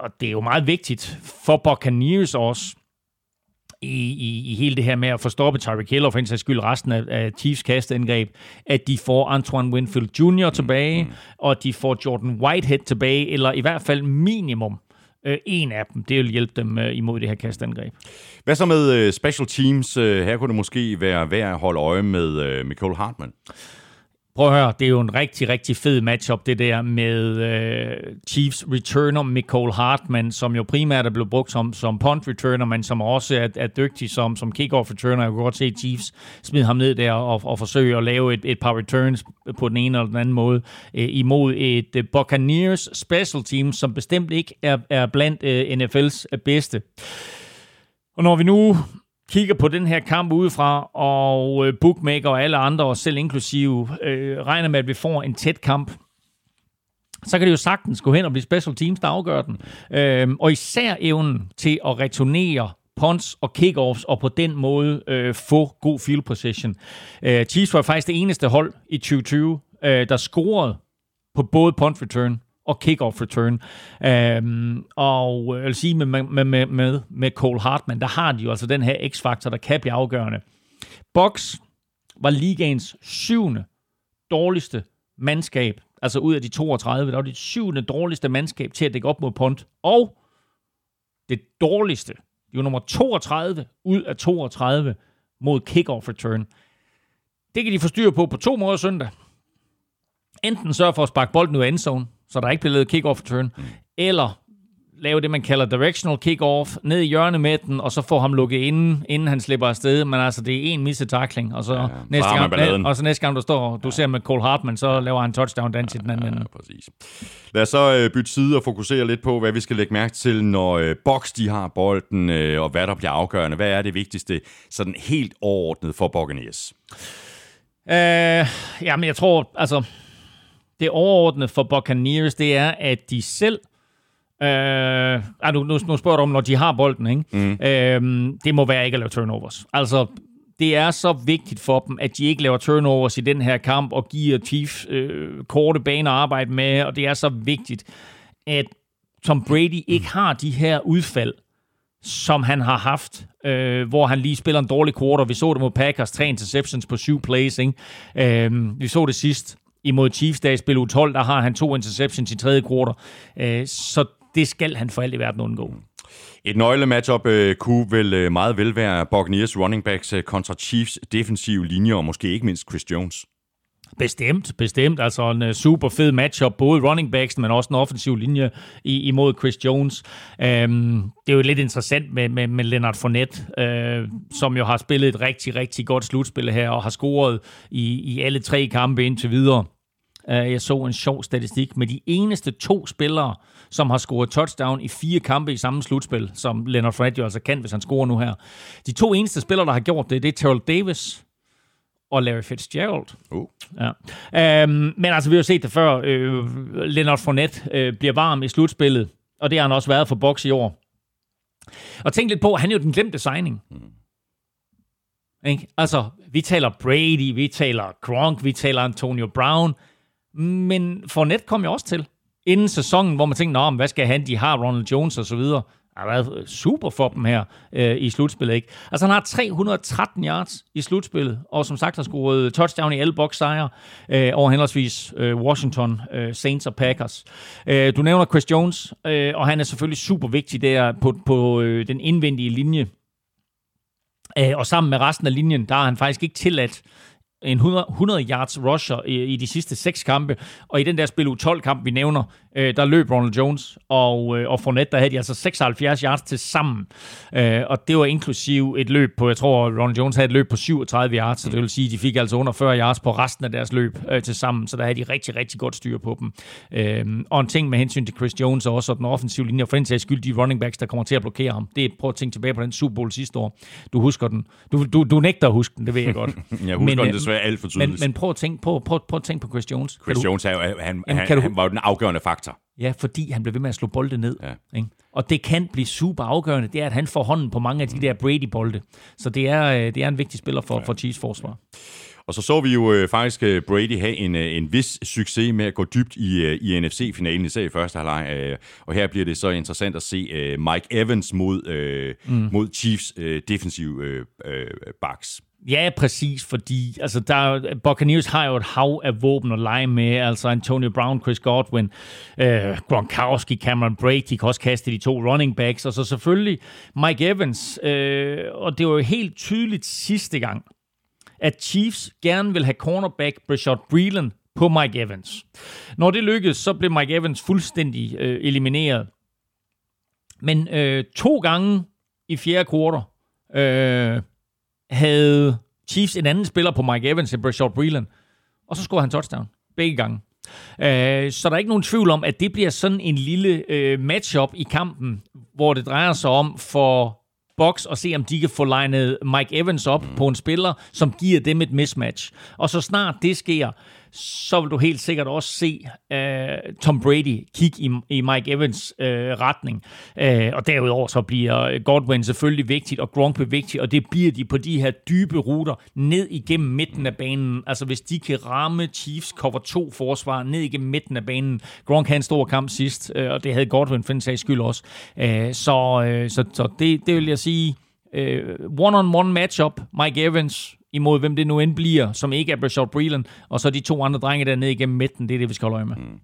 og det er jo meget vigtigt for Buccaneers også, I, i, i hele det her med at få stoppet Tyreek Hill og for en sags skyld resten af, af Chiefs kasteangreb, at de får Antoine Winfield junior tilbage, mm. og de får Jordan Whitehead tilbage, eller i hvert fald minimum øh, en af dem. Det vil hjælpe dem øh, imod det her kasteangreb. Hvad så med øh, special teams? Her kunne det måske være værd at holde øje med øh, Michael Hartman. Prøv at høre, det er jo en rigtig, rigtig fed matchup, det der med øh, Chiefs returner Mecole Hardman, som jo primært er blevet brugt som, som punt returner, men som også er, er dygtig som, som kickoff returner. Jeg kunne godt se Chiefs smide ham ned der og, og forsøge at lave et, et par returns på den ene eller den anden måde øh, imod et øh, Buccaneers special team, som bestemt ikke er, er blandt øh, N F L's bedste. Og når vi nu kigger på den her kamp udefra, og bookmaker og alle andre, og selv inklusive, øh, regner med, at vi får en tæt kamp, så kan det jo sagtens gå hen og blive special teams, der afgør den. Øhm, og især evnen til at returnere punts og kickoffs, og på den måde øh, få god field position. Øh, Chiefs var faktisk det eneste hold i tyve tyve, øh, der scorede på både punt return og kickoff return. Øhm, og jeg vil sige, med, med, med, med, med Cole Hartman, der har de jo altså den her X-faktor, der kan blive afgørende. Bucks var ligaens syvende dårligste mandskab, altså ud af de toogtredive, der var det syvende dårligste mandskab til at dække op mod punt, og det dårligste, det var nummer toogtredive ud af toogtredive mod kickoff return. Det kan de få styr på på to måder søndag. Enten sørge for at sparke bolden ud af endzone, så der ikke bliver lavet kickoff return, eller lave det, man kalder directional kickoff, ned i hjørnet med den, og så få ham lukket inden, inden han slipper afsted. Men altså, det er en misset tackling, og så, ja, næste, gang, næ- og så næste gang, du står du ja. ser med Cole Hartman, så laver han touchdown den til den anden. Ja, ja, præcis. Lad os så øh, bytte side og fokusere lidt på, hvad vi skal lægge mærke til, når øh, Bucs de har bolden, øh, og hvad der bliver afgørende. Hvad er det vigtigste, sådan helt overordnet for Buccaneers? Øh, jamen, jeg tror, altså, det overordnede for Buccaneers, det er, at de selv Øh, ah, nu, nu, nu spørger du om, når de har bolden, ikke? Mm. Øh, det må være ikke at lave turnovers. Altså, det er så vigtigt for dem, at de ikke laver turnovers i den her kamp og giver Chiefs øh, korte baner at arbejde med, og det er så vigtigt, at Tom Brady ikke har de her udfald, som han har haft, øh, hvor han lige spiller en dårlig quarter. Vi så det mod Packers, tre interceptions på syv plays, ikke? Øh, vi så det sidst imod Chiefs, der i spil U tolv, der har han to interceptions i tredje quarter. Øh, så det skal han for alt i verden undgå. Et nøgle-matchup øh, kunne vel øh, meget vel være Buccaneers running backs øh, kontra Chiefs defensive linjer, og måske ikke mindst Chris Jones. Bestemt, bestemt. Altså en øh, super fed matchup, både running backs, men også en offensiv linje i, imod Chris Jones. Øhm, det er jo lidt interessant med, med, med Leonard Fournette, øh, som jo har spillet et rigtig, rigtig godt slutspil her, og har scoret i, i alle tre kampe indtil videre. Jeg så en sjov statistik med de eneste to spillere, som har scoret touchdown i fire kampe i samme slutspil, som Leonard Fournette jo altså kan, hvis han scorer nu her. De to eneste spillere, der har gjort det, det er Terrell Davis og Larry Fitzgerald. Uh. Ja. Øhm, men altså, vi har jo set det før. Øh, Leonard Fournette øh, bliver varm i slutspillet, og det har han også været for Bucs i år. Og tænk lidt på, han er jo den glemte signing. Mm. Ikke? Altså, vi taler Brady, vi taler Gronk, vi taler Antonio Brown. Men Fournette kom jo også til inden sæsonen, hvor man tænkte, nå, hvad skal han? De har Ronald Jones og så videre. Det har været super for dem her øh, i slutspillet, ikke? Altså, han har tre hundrede og tretten yards i slutspillet, og som sagt har scoret touchdown i alle Bucs-sejre øh, over henholdsvis øh, Washington, øh, Saints og Packers. Øh, du nævner Chris Jones, øh, og han er selvfølgelig super vigtig der på, på øh, den indvendige linje. Øh, og sammen med resten af linjen, der har han faktisk ikke tilladt en hundrede yards rusher i, i de sidste seks kampe, og i den der spil U tolv-kamp, vi nævner, øh, der løb Ronald Jones og, øh, og Fournette, der havde de altså seksoghalvfjerds yards til sammen, øh, og det var inklusiv et løb på, jeg tror, Ronald Jones havde et løb på syvogtredive yards, så det vil sige, at de fik altså under fyrre yards på resten af deres løb øh, til sammen, så der havde de rigtig, rigtig godt styr på dem. Øh, og en ting med hensyn til Chris Jones og også den offensive linje, og for den sags skyld, de running backs, der kommer til at blokere ham. Det er, prøv at tænke tilbage på den Super Bowl sidste år. Du husker den. Du, du, du nægter at huske den, det ved jeg godt. Jeg husker men, den desværre alt for tydeligt. Men, men prøv at tænke på, prøv, prøv at tænke på Chris Jones. Chris Jones er jo, han, jamen, han, du, han var jo den afgørende faktor. Ja, fordi han blev ved med at slå bolde ned. Ja. Ikke? Og det kan blive super afgørende, det er, at han får hånden på mange af de der Brady-bolde. Så det er, det er en vigtig spiller for, ja. for Chiefs forsvar. Ja. Og så så vi jo øh, faktisk øh, Brady have en, øh, en vis succes med at gå dybt i, øh, i N F C-finalen, især i første halvleg. Øh, og her bliver det så interessant at se øh, Mike Evans mod, øh, mm. mod Chiefs øh, defensive øh, øh, backs. Ja, præcis, fordi altså, der, Buccaneers har jo et hav af våben at lege med, altså Antonio Brown, Chris Godwin, øh, Gronkowski, Cameron Brake, de kan også kaste de to running backs, og så selvfølgelig Mike Evans, øh, og det var jo helt tydeligt sidste gang, at Chiefs gerne vil have cornerback Breshad Breeland på Mike Evans. Når det lykkedes, så blev Mike Evans fuldstændig øh, elimineret, men øh, to gange i fjerde kvartal, øh, havde Chiefs en anden spiller på Mike Evans end Breshad Breeland, og så scorede han touchdown begge gange. Øh, så der er ikke nogen tvivl om, at det bliver sådan en lille øh, matchup i kampen, hvor det drejer sig om for Bucs at se, om de kan få linet Mike Evans op på en spiller, som giver dem et mismatch. Og så snart det sker, så vil du helt sikkert også se uh, Tom Brady kigge i, i Mike Evans uh, retning. Uh, og derudover så bliver Godwin selvfølgelig vigtigt, og Gronk bliver vigtigt, og det bliver de på de her dybe ruter ned igennem midten af banen. Altså hvis de kan ramme Chiefs cover to forsvar ned igennem midten af banen. Gronk havde en stor kamp sidst, uh, og det havde Godwin for den sags skyld også. Uh, så uh, så, så det, det vil jeg sige, uh, one-on-one matchup, Mike Evans imod hvem det nu end bliver, som ikke er Brashard Breeland, og så de to andre drenge dernede igennem midten. Det er det, vi skal holde øje med. Mm.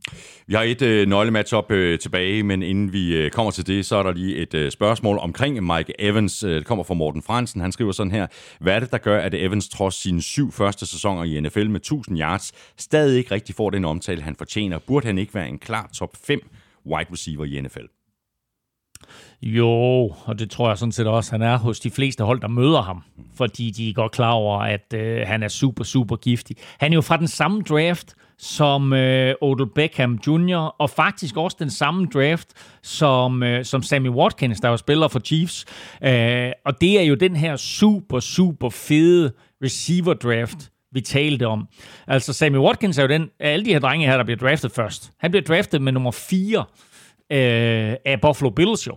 Vi har et øh, nøglematchup øh, tilbage, men inden vi øh, kommer til det, så er der lige et øh, spørgsmål omkring Mike Evans. Øh, det kommer fra Morten Fransen. Han skriver sådan her: hvad er det, der gør, at Evans trods sine syv første sæsoner i N F L med tusind yards stadig ikke rigtig får den omtale, han fortjener? Burde han ikke være en klar top fem wide receiver i N F L? Jo, og det tror jeg sådan set også, han er hos de fleste hold, der møder ham, fordi de er godt klar over, at øh, han er super, super giftig. Han er jo fra den samme draft som øh, Odell Beckham junior, og faktisk også den samme draft som, øh, som Sammy Watkins, der var spiller for Chiefs. Øh, og det er jo den her super, super fede receiver draft, vi talte om. Altså Sammy Watkins er jo den af alle de her drenge her, der bliver draftet først. Han bliver draftet med nummer fire. Øh, af Buffalo Bills jo.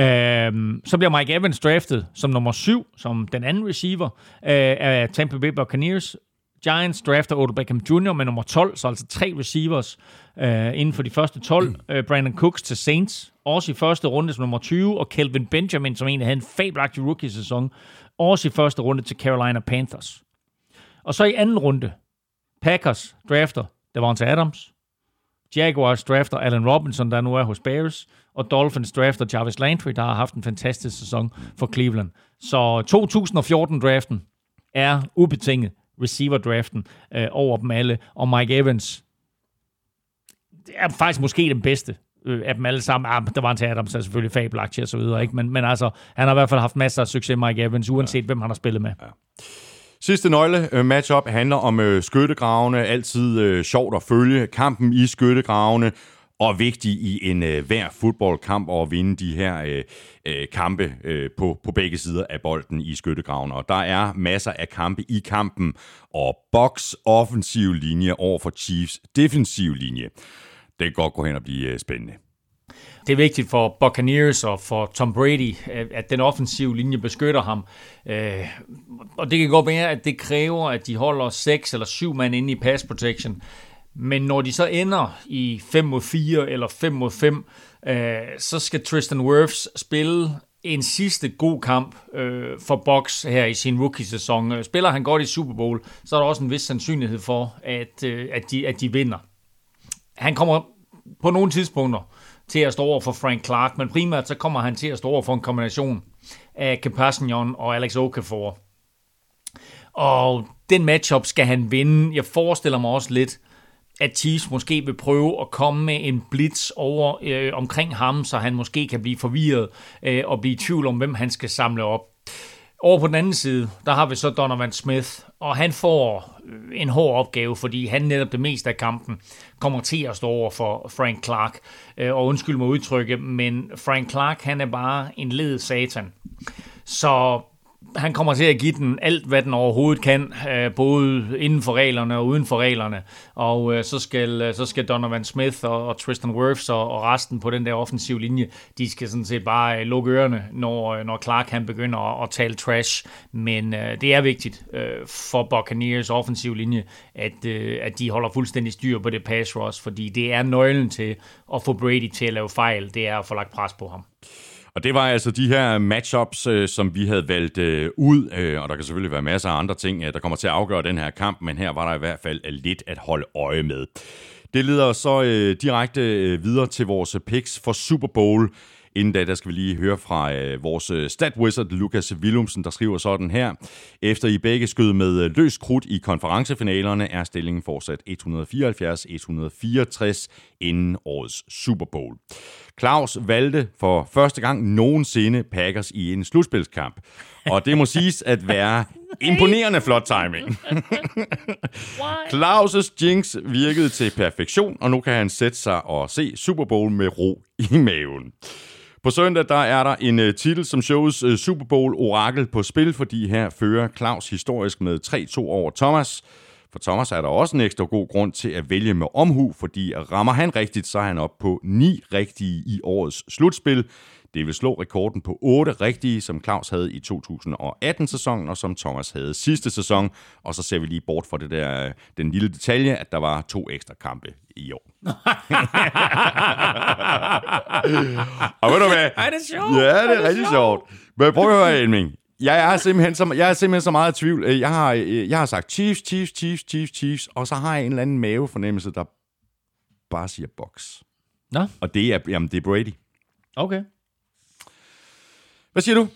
Øh, så bliver Mike Evans draftet som nummer syv, som den anden receiver øh, af Tampa Bay Buccaneers. Giants drafter Odell Beckham junior med nummer tolv, så altså tre receivers øh, inden for de første tolv. Øh, Brandon Cooks til Saints, også i første runde som nummer tyve, og Kelvin Benjamin, som egentlig havde en fabelagtig rookie-sæson, også i første runde til Carolina Panthers. Og så i anden runde, Packers drafter Davante Adams, Jaguars drafter Allen Robinson, der nu er hos Bears, og Dolphins drafter Jarvis Landry, der har haft en fantastisk sæson for Cleveland. Så to tusind fjorten-draften er ubetinget receiver-draften øh, over dem alle, og Mike Evans er faktisk måske den bedste øh, af dem alle sammen. Ah, der var en til Adams, der er selvfølgelig fabelagtig og så videre, ikke? Men, men altså, han har i hvert fald haft masser af succes, Mike Evans, uanset ja. hvem han har spillet med. Ja. Sidste nøgle-matchup handler om øh, skyttegravene. Altid øh, sjovt at følge kampen i skyttegravene, og vigtig i en øh, hver fodboldkamp at vinde de her øh, øh, kampe øh, på, på begge sider af bolden i skyttegravene. Og der er masser af kampe i kampen, og Bucs offensiv linje over for Chiefs defensiv linje. Det kan godt gå hen og blive øh, spændende. Det er vigtigt for Buccaneers og for Tom Brady, at den offensive linje beskytter ham. Og det kan godt være, at det kræver, at de holder seks eller syv mand inde i pass protection. Men når de så ender i fem mod fire eller fem mod fem, så skal Tristan Wirfs spille en sidste god kamp øh, for Bucs her i sin rookie-sæson. Spiller han godt i Super Bowl, så er der også en vis sandsynlighed for, at, øh, at, de, at de vinder. Han kommer på nogle tidspunkter til at stå over for Frank Clark, men primært så kommer han til at stå over for en kombination af Kapasnion og Alex Okafor. Og den matchup skal han vinde. Jeg forestiller mig også lidt, at Chiefs måske vil prøve at komme med en blitz over øh, omkring ham, så han måske kan blive forvirret øh, og blive i tvivl om, hvem han skal samle op. Over på den anden side, der har vi så Donovan Smith, og han får en hård opgave, fordi han netop det meste af kampen kommer til at stå over for Frank Clark. Og undskyld mig udtrykke, men Frank Clark, han er bare en led satan. Så han kommer til at give den alt, hvad den overhovedet kan, både inden for reglerne og uden for reglerne. Og så skal, så skal Donovan Smith og, og Tristan Wirfs og, og resten på den der offensive linje, de skal sådan set bare lukke ørerne, når, når Clark han begynder at, at tale trash. Men øh, det er vigtigt øh, for Buccaneers offensive linje, at, øh, at de holder fuldstændig styr på det pass rush, fordi det er nøglen til at få Brady til at lave fejl, det er at få lagt pres på ham. Og det var altså de her matchups, som vi havde valgt ud, og der kan selvfølgelig være masser af andre ting, der kommer til at afgøre den her kamp, men her var der i hvert fald lidt at holde øje med. Det leder så direkte videre til vores picks for Super Bowl. Inden da, der skal vi lige høre fra øh, vores statwizard, Lukas Willumsen, der skriver sådan her: efter I begge skød med løs krudt i konferencefinalerne, er stillingen fortsat et hundrede fireoghalvfjerds til et hundrede fireogtres inden årets Super Bowl. Claus valgte for første gang nogensinde Packers i en slutspilskamp, og det må siges at være imponerende flot timing. Claus' jinx virkede til perfektion, og nu kan han sætte sig og se Super Bowl med ro i maven. På søndag der er der en uh, titel som showets uh, Super Bowl orakel på spil, fordi her fører Claus historisk med tre to over Thomas. For Thomas er der også en ekstra god grund til at vælge med omhu, fordi rammer han rigtigt, så er han op på ni rigtige i årets slutspil. Det vil slå rekorden på otte rigtige, som Claus havde i to tusind atten-sæsonen, og som Thomas havde sidste sæson. Og så ser vi lige bort fra det der, den lille detalje, at der var to ekstra kampe i år. Og ved du hvad? Er det sjovt? Ja, det er, er det rigtig sjovt. sjovt. Men prøv at høre, Elming. Jeg er simpeltvivl, så jeg er simpelthen så meget i tvivl. Jeg har jeg har sagt Chiefs, Chiefs, Chiefs, Chiefs, Chiefs, og så har jeg en eller anden mavefornemmelse, der bare siger Bucks. Nå. Og det er jamen det er Brady. Okay. Hvad siger du?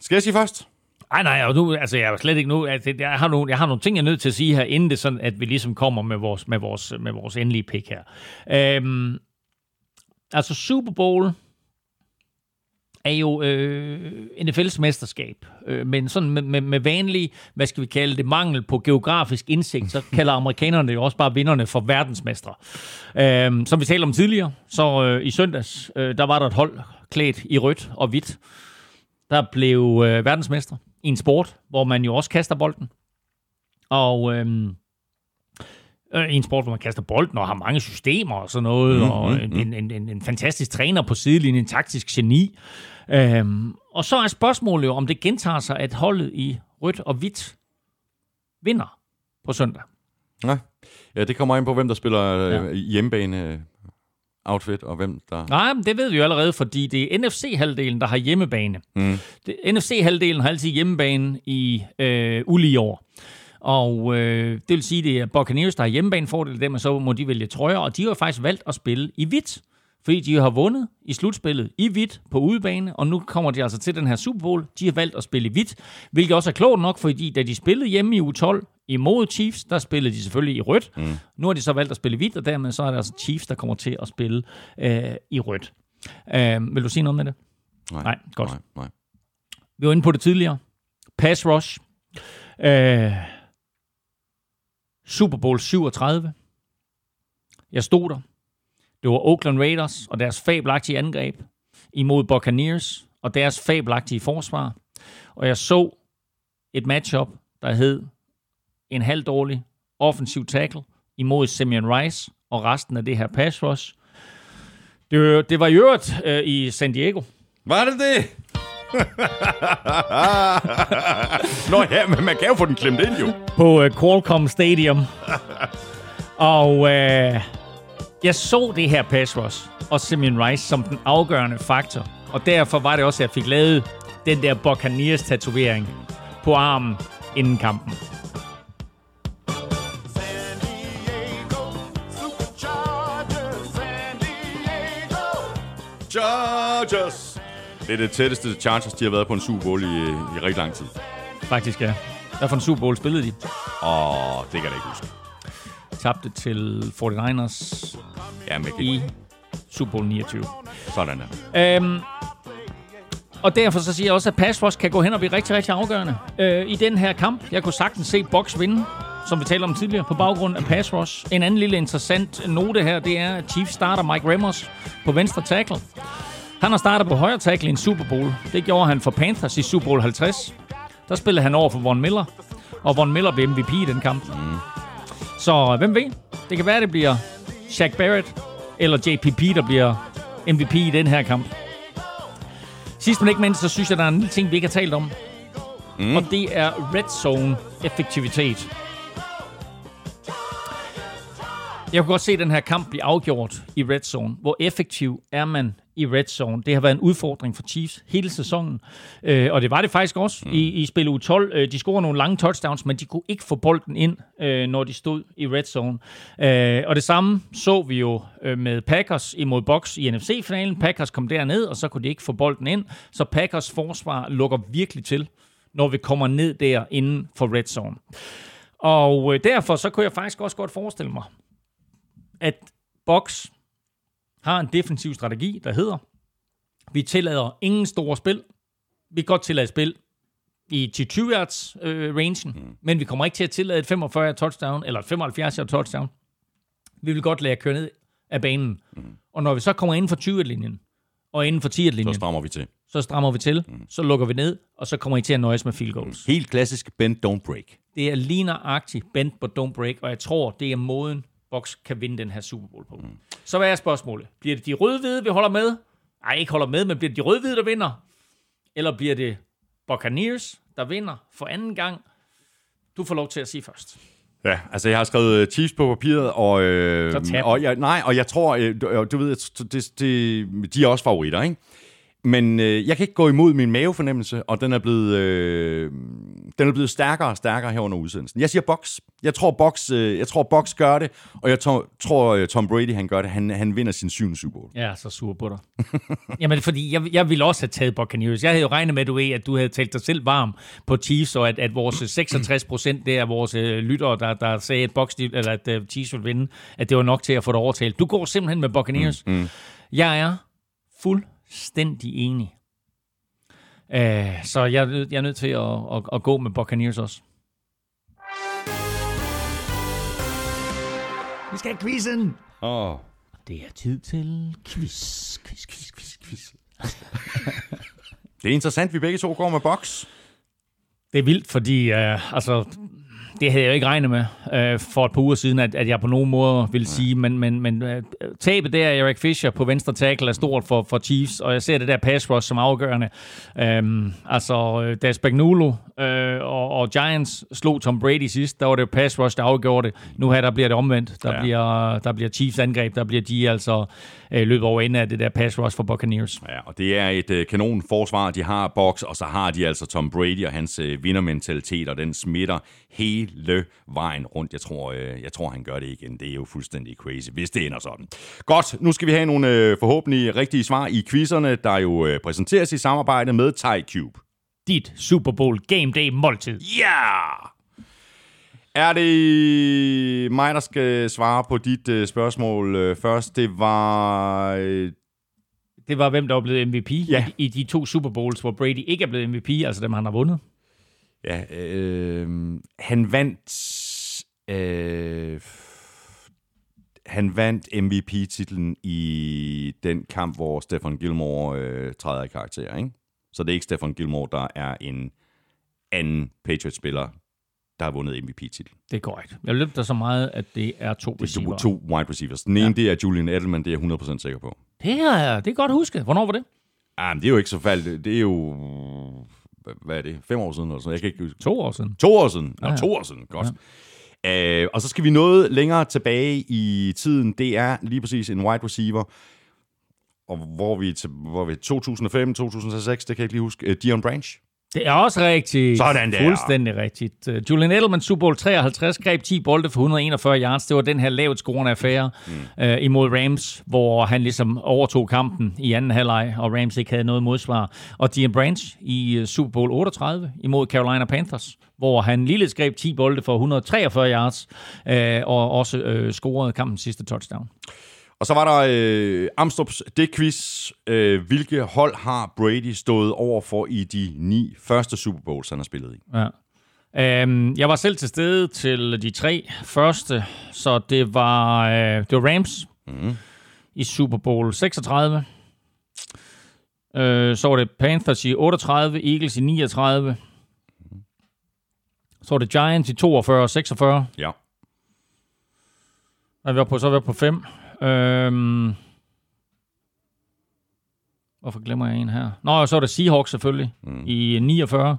Skal jeg sige først? Ej, nej, og nu, altså jeg er slet ikke nu. Altså, jeg har nogle, jeg har nogle ting jeg er nødt til at sige her, inden det sådan at vi ligesom kommer med vores med vores med vores endelige pick her. Øhm, altså Super Bowl er jo øh, N F L's mesterskab, øh, men sådan med, med, med vanlig, hvad skal vi kalde det, mangel på geografisk indsigt, så kalder amerikanerne jo også bare vinderne for verdensmestre. Øh, som vi talte om tidligere, så øh, i søndags, øh, der var der et hold klædt i rødt og hvidt, der blev øh, verdensmestre i en sport, hvor man jo også kaster bolden. Og øh, i en sport, hvor man kaster bolden og har mange systemer og sådan noget, mm-hmm. og en, en, en, en fantastisk træner på sidelinjen, en taktisk geni. Øhm, og så er spørgsmålet jo, om det gentager sig, at holdet i rødt og hvidt vinder på søndag. Nej, ja, det kommer ind på, hvem der spiller ja. hjemmebane outfit, og hvem der... Nej, men det ved vi jo allerede, fordi det er N F C-halvdelen, der har hjemmebane. Mm. N F C-halvdelen har altid hjemmebane i øh, ulige år. Og øh, det vil sige, det er Buccaneers, der har hjemmebanefordel, dem, og så må de vælge trøjer. Og de har faktisk valgt at spille i hvidt, fordi de har vundet i slutspillet i hvidt på udebane. Og nu kommer de altså til den her Super Bowl. De har valgt at spille i hvidt, hvilket også er klogt nok, fordi da de spillede hjemme i uge tolv imod Chiefs, der spillede de selvfølgelig i rødt. Mm. Nu har de så valgt at spille i hvidt, og dermed så er der altså Chiefs, der kommer til at spille øh, i rødt. Øh, vil du sige noget med det? Nej. Nej, godt. Nej, nej. Vi var inde på det tidligere. Pass rush. Øh... Super Bowl syvogtredive. Jeg stod der. Det var Oakland Raiders og deres fabelagtige angreb imod Buccaneers og deres fabelagtige forsvar. Og jeg så et matchup, der hed en halvdårlig offensiv tackle imod Simeon Rice og resten af det her pass rush. Det, det var i øvrigt øh, i San Diego. Var det det? Nå ja, men man kan jo få den klemt ind jo. På uh, Qualcomm Stadium. Og uh, jeg så det her pass rush og Simeon Rice som den afgørende faktor. Og derfor var det også, at jeg fik lavet den der Buccaneers-tatovering på armen inden kampen. Chargers. Det er det tætteste Chargers, de har været på en Super Bowl i, i rigtig lang tid. Faktisk, ja. Hvad for en Super Bowl spillede de? Åh, oh, det kan jeg ikke huske. Tabte til forty-niners ja, i Super Bowl niogtyve. Sådan der. Øhm, og derfor så siger jeg også, at pass rush kan gå hen og blive rigtig, rigtig afgørende. Øh, I den her kamp, jeg kunne sagtens se Bucks vinde, som vi talte om tidligere, på baggrund af pass rush. En anden lille interessant note her, det er, at Chiefs starter Mike Remmers på venstre tackle. Han har startet på højre tackle i en Super Bowl. Det gjorde han for Panthers i Super Bowl halvtreds. Der spillede han over for Von Miller, og Von Miller blev M V P i den kamp. Mm. Så hvem ved? Det kan være, det bliver Shaq Barrett eller J P P, der bliver M V P i den her kamp. Sidst men ikke mindst, så synes jeg, der er en lille ting, vi ikke har talt om. Mm. Og det er red zone effektivitet. Jeg kunne godt se, den her kamp blive afgjort i red zone. Hvor effektiv er man i red zone? Det har været en udfordring for Chiefs hele sæsonen. Øh, og det var det faktisk også mm. i, i spil uge tolv. Øh, de scorede nogle lange touchdowns, men de kunne ikke få bolden ind, øh, når de stod i red zone. Øh, og det samme så vi jo øh, med Packers imod Bucks i N F C-finalen. Packers kom derned, og så kunne de ikke få bolden ind. Så Packers forsvar lukker virkelig til, når vi kommer ned der inden for red zone. Og øh, derfor så kunne jeg faktisk også godt forestille mig, at Bucks har en defensiv strategi, der hedder, vi tillader ingen store spil. Vi kan godt tillade spil i ti til tyve yards rangen, øh, mm. men vi kommer ikke til at tillade et femogfyrre yard touchdown, eller et femoghalvfjerds yard touchdown. Vi vil godt lade køre ned af banen. Mm. Og når vi så kommer inden for tyve-linjen, og inden for ti-linjen, så strammer vi til. Så strammer vi til, mm. så lukker vi ned, og så kommer I til at nøjes med field goals. Mm. Helt klassisk bend, don't break. Det er lige nøjagtigt bend but don't break, og jeg tror, det er måden, Bucks kan vinde den her Super Bowl på. Mm. Så hvad er spørgsmålet? Bliver det de rødhvide, vi holder med? Nej, ikke holder med, men bliver det de rødhvide, der vinder? Eller bliver det Buccaneers, der vinder for anden gang? Du får lov til at sige først. Ja, altså jeg har skrevet Chiefs på papiret, og, øh, og jeg, nej, og jeg tror, øh, du, du ved, det, det, de er også favoritter, ikke? Men øh, jeg kan ikke gå imod min mavefornemmelse, og den er blevet, øh, den er blevet stærkere og stærkere her under udsendelsen. Jeg siger Bucks. Jeg tror Bucks, øh, jeg tror Bucks gør det, og jeg to- tror øh, Tom Brady han gør det. Han, han vinder sin syvende Super Bowl. Jeg er så sur på dig. Jamen fordi jeg, jeg ville også have taget Buccaneers. Jeg havde jo regnet med du ved, at du havde talt dig selv varm på Chiefs, og at, at vores seksogtres procent der af vores øh, lyttere der der sagde at Bucks eller at øh, Chiefs ville vinde, at det var nok til at få dig overtalt. Du går simpelthen med Buccaneers. Mm, mm. Jeg er fuld stændig enig. Uh, så jeg, jeg er nødt til at, at, at gå med Buccaneers også. Vi skal have quizzen! Oh. Det er tid til quiz, quiz, quiz, quiz, quiz. Det er interessant, vi begge to går med Bucks. Det er vildt, fordi uh, altså, det havde jeg jo ikke regnet med uh, for et par uger siden, at, at jeg på nogen måde ville sige, men, men, men uh, tabet der af Eric Fisher på venstre tackle er stort for, for Chiefs, og jeg ser det der pass rush som afgørende. Um, altså, da Spagnuolo uh, og, og Giants slog Tom Brady sidst, der var det jo pass rush, der afgjorde det. Nu her, der bliver det omvendt. Der, ja. bliver, der bliver Chiefs angreb, der bliver de altså uh, løbet over ende af det der pass rush for Buccaneers. Ja, og det er et uh, kanonforsvar, de har Bucks, og så har de altså Tom Brady og hans uh, vindermentalitet, og den smitter hele hele vejen rundt. Jeg tror, øh, jeg tror, han gør det igen. Det er jo fuldstændig crazy, hvis det ender sådan. Godt, nu skal vi have nogle øh, forhåbentlig rigtige svar i quizzerne, der jo øh, præsenteres i samarbejde med TyCube. Dit Super Bowl Game Day måltid. Ja! Yeah! Er det mig, der skal svare på dit øh, spørgsmål øh, først? Det var... Øh det var, hvem der var blevet M V P ja. i, i de to Super Bowls, hvor Brady ikke er blevet M V P, altså dem, han har vundet. Ja, øh, han vandt øh, han vandt M V P-titlen i den kamp, hvor Stephon Gilmore øh, træder i karakter, ikke? Så det er ikke Stephon Gilmore, der er en anden Patriots-spiller, der har vundet M V P-titlen. Det er korrekt. Jeg løb der så meget, at det er to receiver. Det er to wide receivers. Den ene, ja. det er Julian Edelman, det er jeg hundrede procent sikker på. Det er, det er godt husket. Hvornår var det? Ah, men det er jo ikke så faldt. Det er jo... Hvad er det? Fem år siden eller sådan? Jeg kan ikke huske. To år siden. To år siden. Nå, ja, ja. to år siden. Godt. Ja. Øh, og så skal vi noget længere tilbage i tiden. Det er lige præcis en wide receiver. Og hvor vi hvor vi to tusind og fem, to tusind og seks, det kan jeg ikke lige huske. Dion Branch. Det er også rigtigt. Sådan der. Fuldstændig rigtigt. Julian Edelman, Super Bowl treoghalvtreds, greb ti bolde for et hundrede og enogfyrre yards. Det var den her lavt scorende affære mm. øh, imod Rams, hvor han ligesom overtog kampen i anden halvleg, og Rams ikke havde noget modsvar. Og Dean Branch i Super Bowl otteogtredive imod Carolina Panthers, hvor han ligeledes greb ti bolde for et hundrede og treogfyrre yards, øh, og også øh, scorede kampens sidste touchdown. Og så var der øh, Amstrups D-quiz. Øh, hvilke hold har Brady stået over for i de ni første Super Bowls, han har spillet i? Ja. Øhm, jeg var selv til stede til de tre første, så det var, øh, det var Rams mm. i Super Bowl seksogtredive. Øh, så var det Panthers i otteogtredive, Eagles i niogtredive. Mm. Så var det Giants i toogfyrre og seksogfyrre. Ja. Så var vi på, så var vi på fem. Øhm. Hvorfor glemmer jeg en her? Nå, så var det Seahawks selvfølgelig mm. i niogfyrre.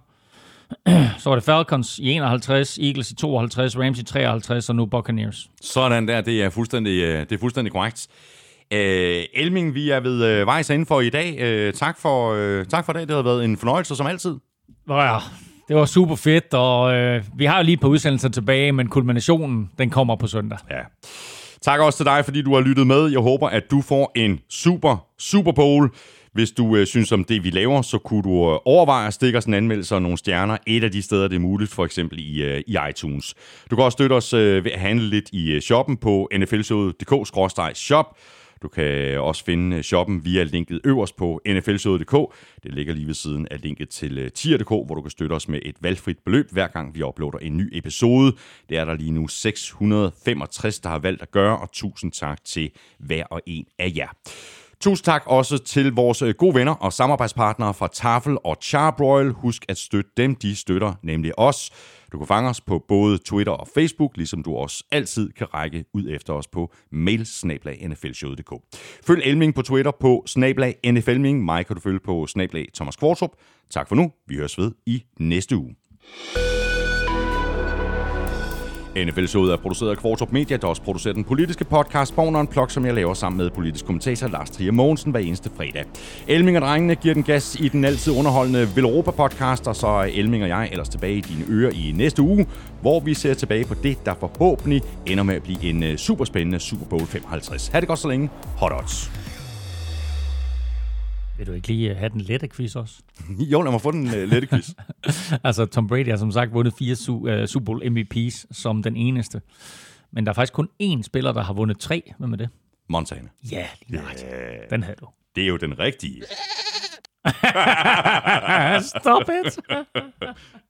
Så var det Falcons i enoghalvtreds, Eagles i tooghalvtreds, Rams i treoghalvtreds og nu Buccaneers. Sådan der, det er fuldstændig, det er fuldstændig korrekt. Øh, Elming, vi er ved øh, vejs inden for i dag. Øh, tak, for, øh, tak for det, det har været en fornøjelse som altid. Ja. Det var super fedt, og øh, vi har jo lige et par udsendelser tilbage, men kulminationen, den kommer på søndag. Ja. Tak også til dig, fordi du har lyttet med. Jeg håber, at du får en super, Super Bowl. Hvis du øh, synes om det, vi laver, så kunne du øh, overveje at stikke os en anmeldelse og nogle stjerner. Et af de steder, det er muligt, for eksempel i, øh, i iTunes. Du kan også støtte os øh, ved at handle lidt i øh, shoppen på n f l showet punktum d k skråstreg shop. Du kan også finde shoppen via linket øverst på n f l showet punktum d k. Det ligger lige ved siden af linket til tier punktum d k, hvor du kan støtte os med et valgfrit beløb, hver gang vi uploader en ny episode. Det er der lige nu seks hundrede og femogtres, der har valgt at gøre, og tusind tak til hver og en af jer. Tusind tak også til vores gode venner og samarbejdspartnere fra Tafel og Charbroil. Husk at støtte dem, de støtter nemlig os. Du kan fange os på både Twitter og Facebook, ligesom du også altid kan række ud efter os på mail snabel-a n f l showet punktum d k. Følg Elming på Twitter på snabel-a n f l ming. Mig kan du følge på snabel-a Thomas Kvartrup. Tak for nu. Vi høres ved i næste uge. N F L-showet er produceret af Kvartrup Media, der også producerer den politiske podcast Born and Plug, som jeg laver sammen med politisk kommentator Lars Trier Mogensen hver eneste fredag. Elming og drengene giver den gas i den altid underholdende Velropa-podcast, og så er Elming og jeg ellers tilbage i dine ører i næste uge, hvor vi ser tilbage på det, der forhåbentlig ender med at blive en superspændende Super Bowl femoghalvtreds. Ha' det godt så længe. Hot odds. Vil du ikke lige have den lette quiz også? Jo, lad mig få den uh, lette quiz. Altså, Tom Brady har som sagt vundet fire su- uh, Super Bowl M V P's som den eneste. Men der er faktisk kun én spiller, der har vundet tre. Hvem er det? Montana. Ja, lige nøjt. Yeah. Den havde du. Det er jo den rigtige. Stop it!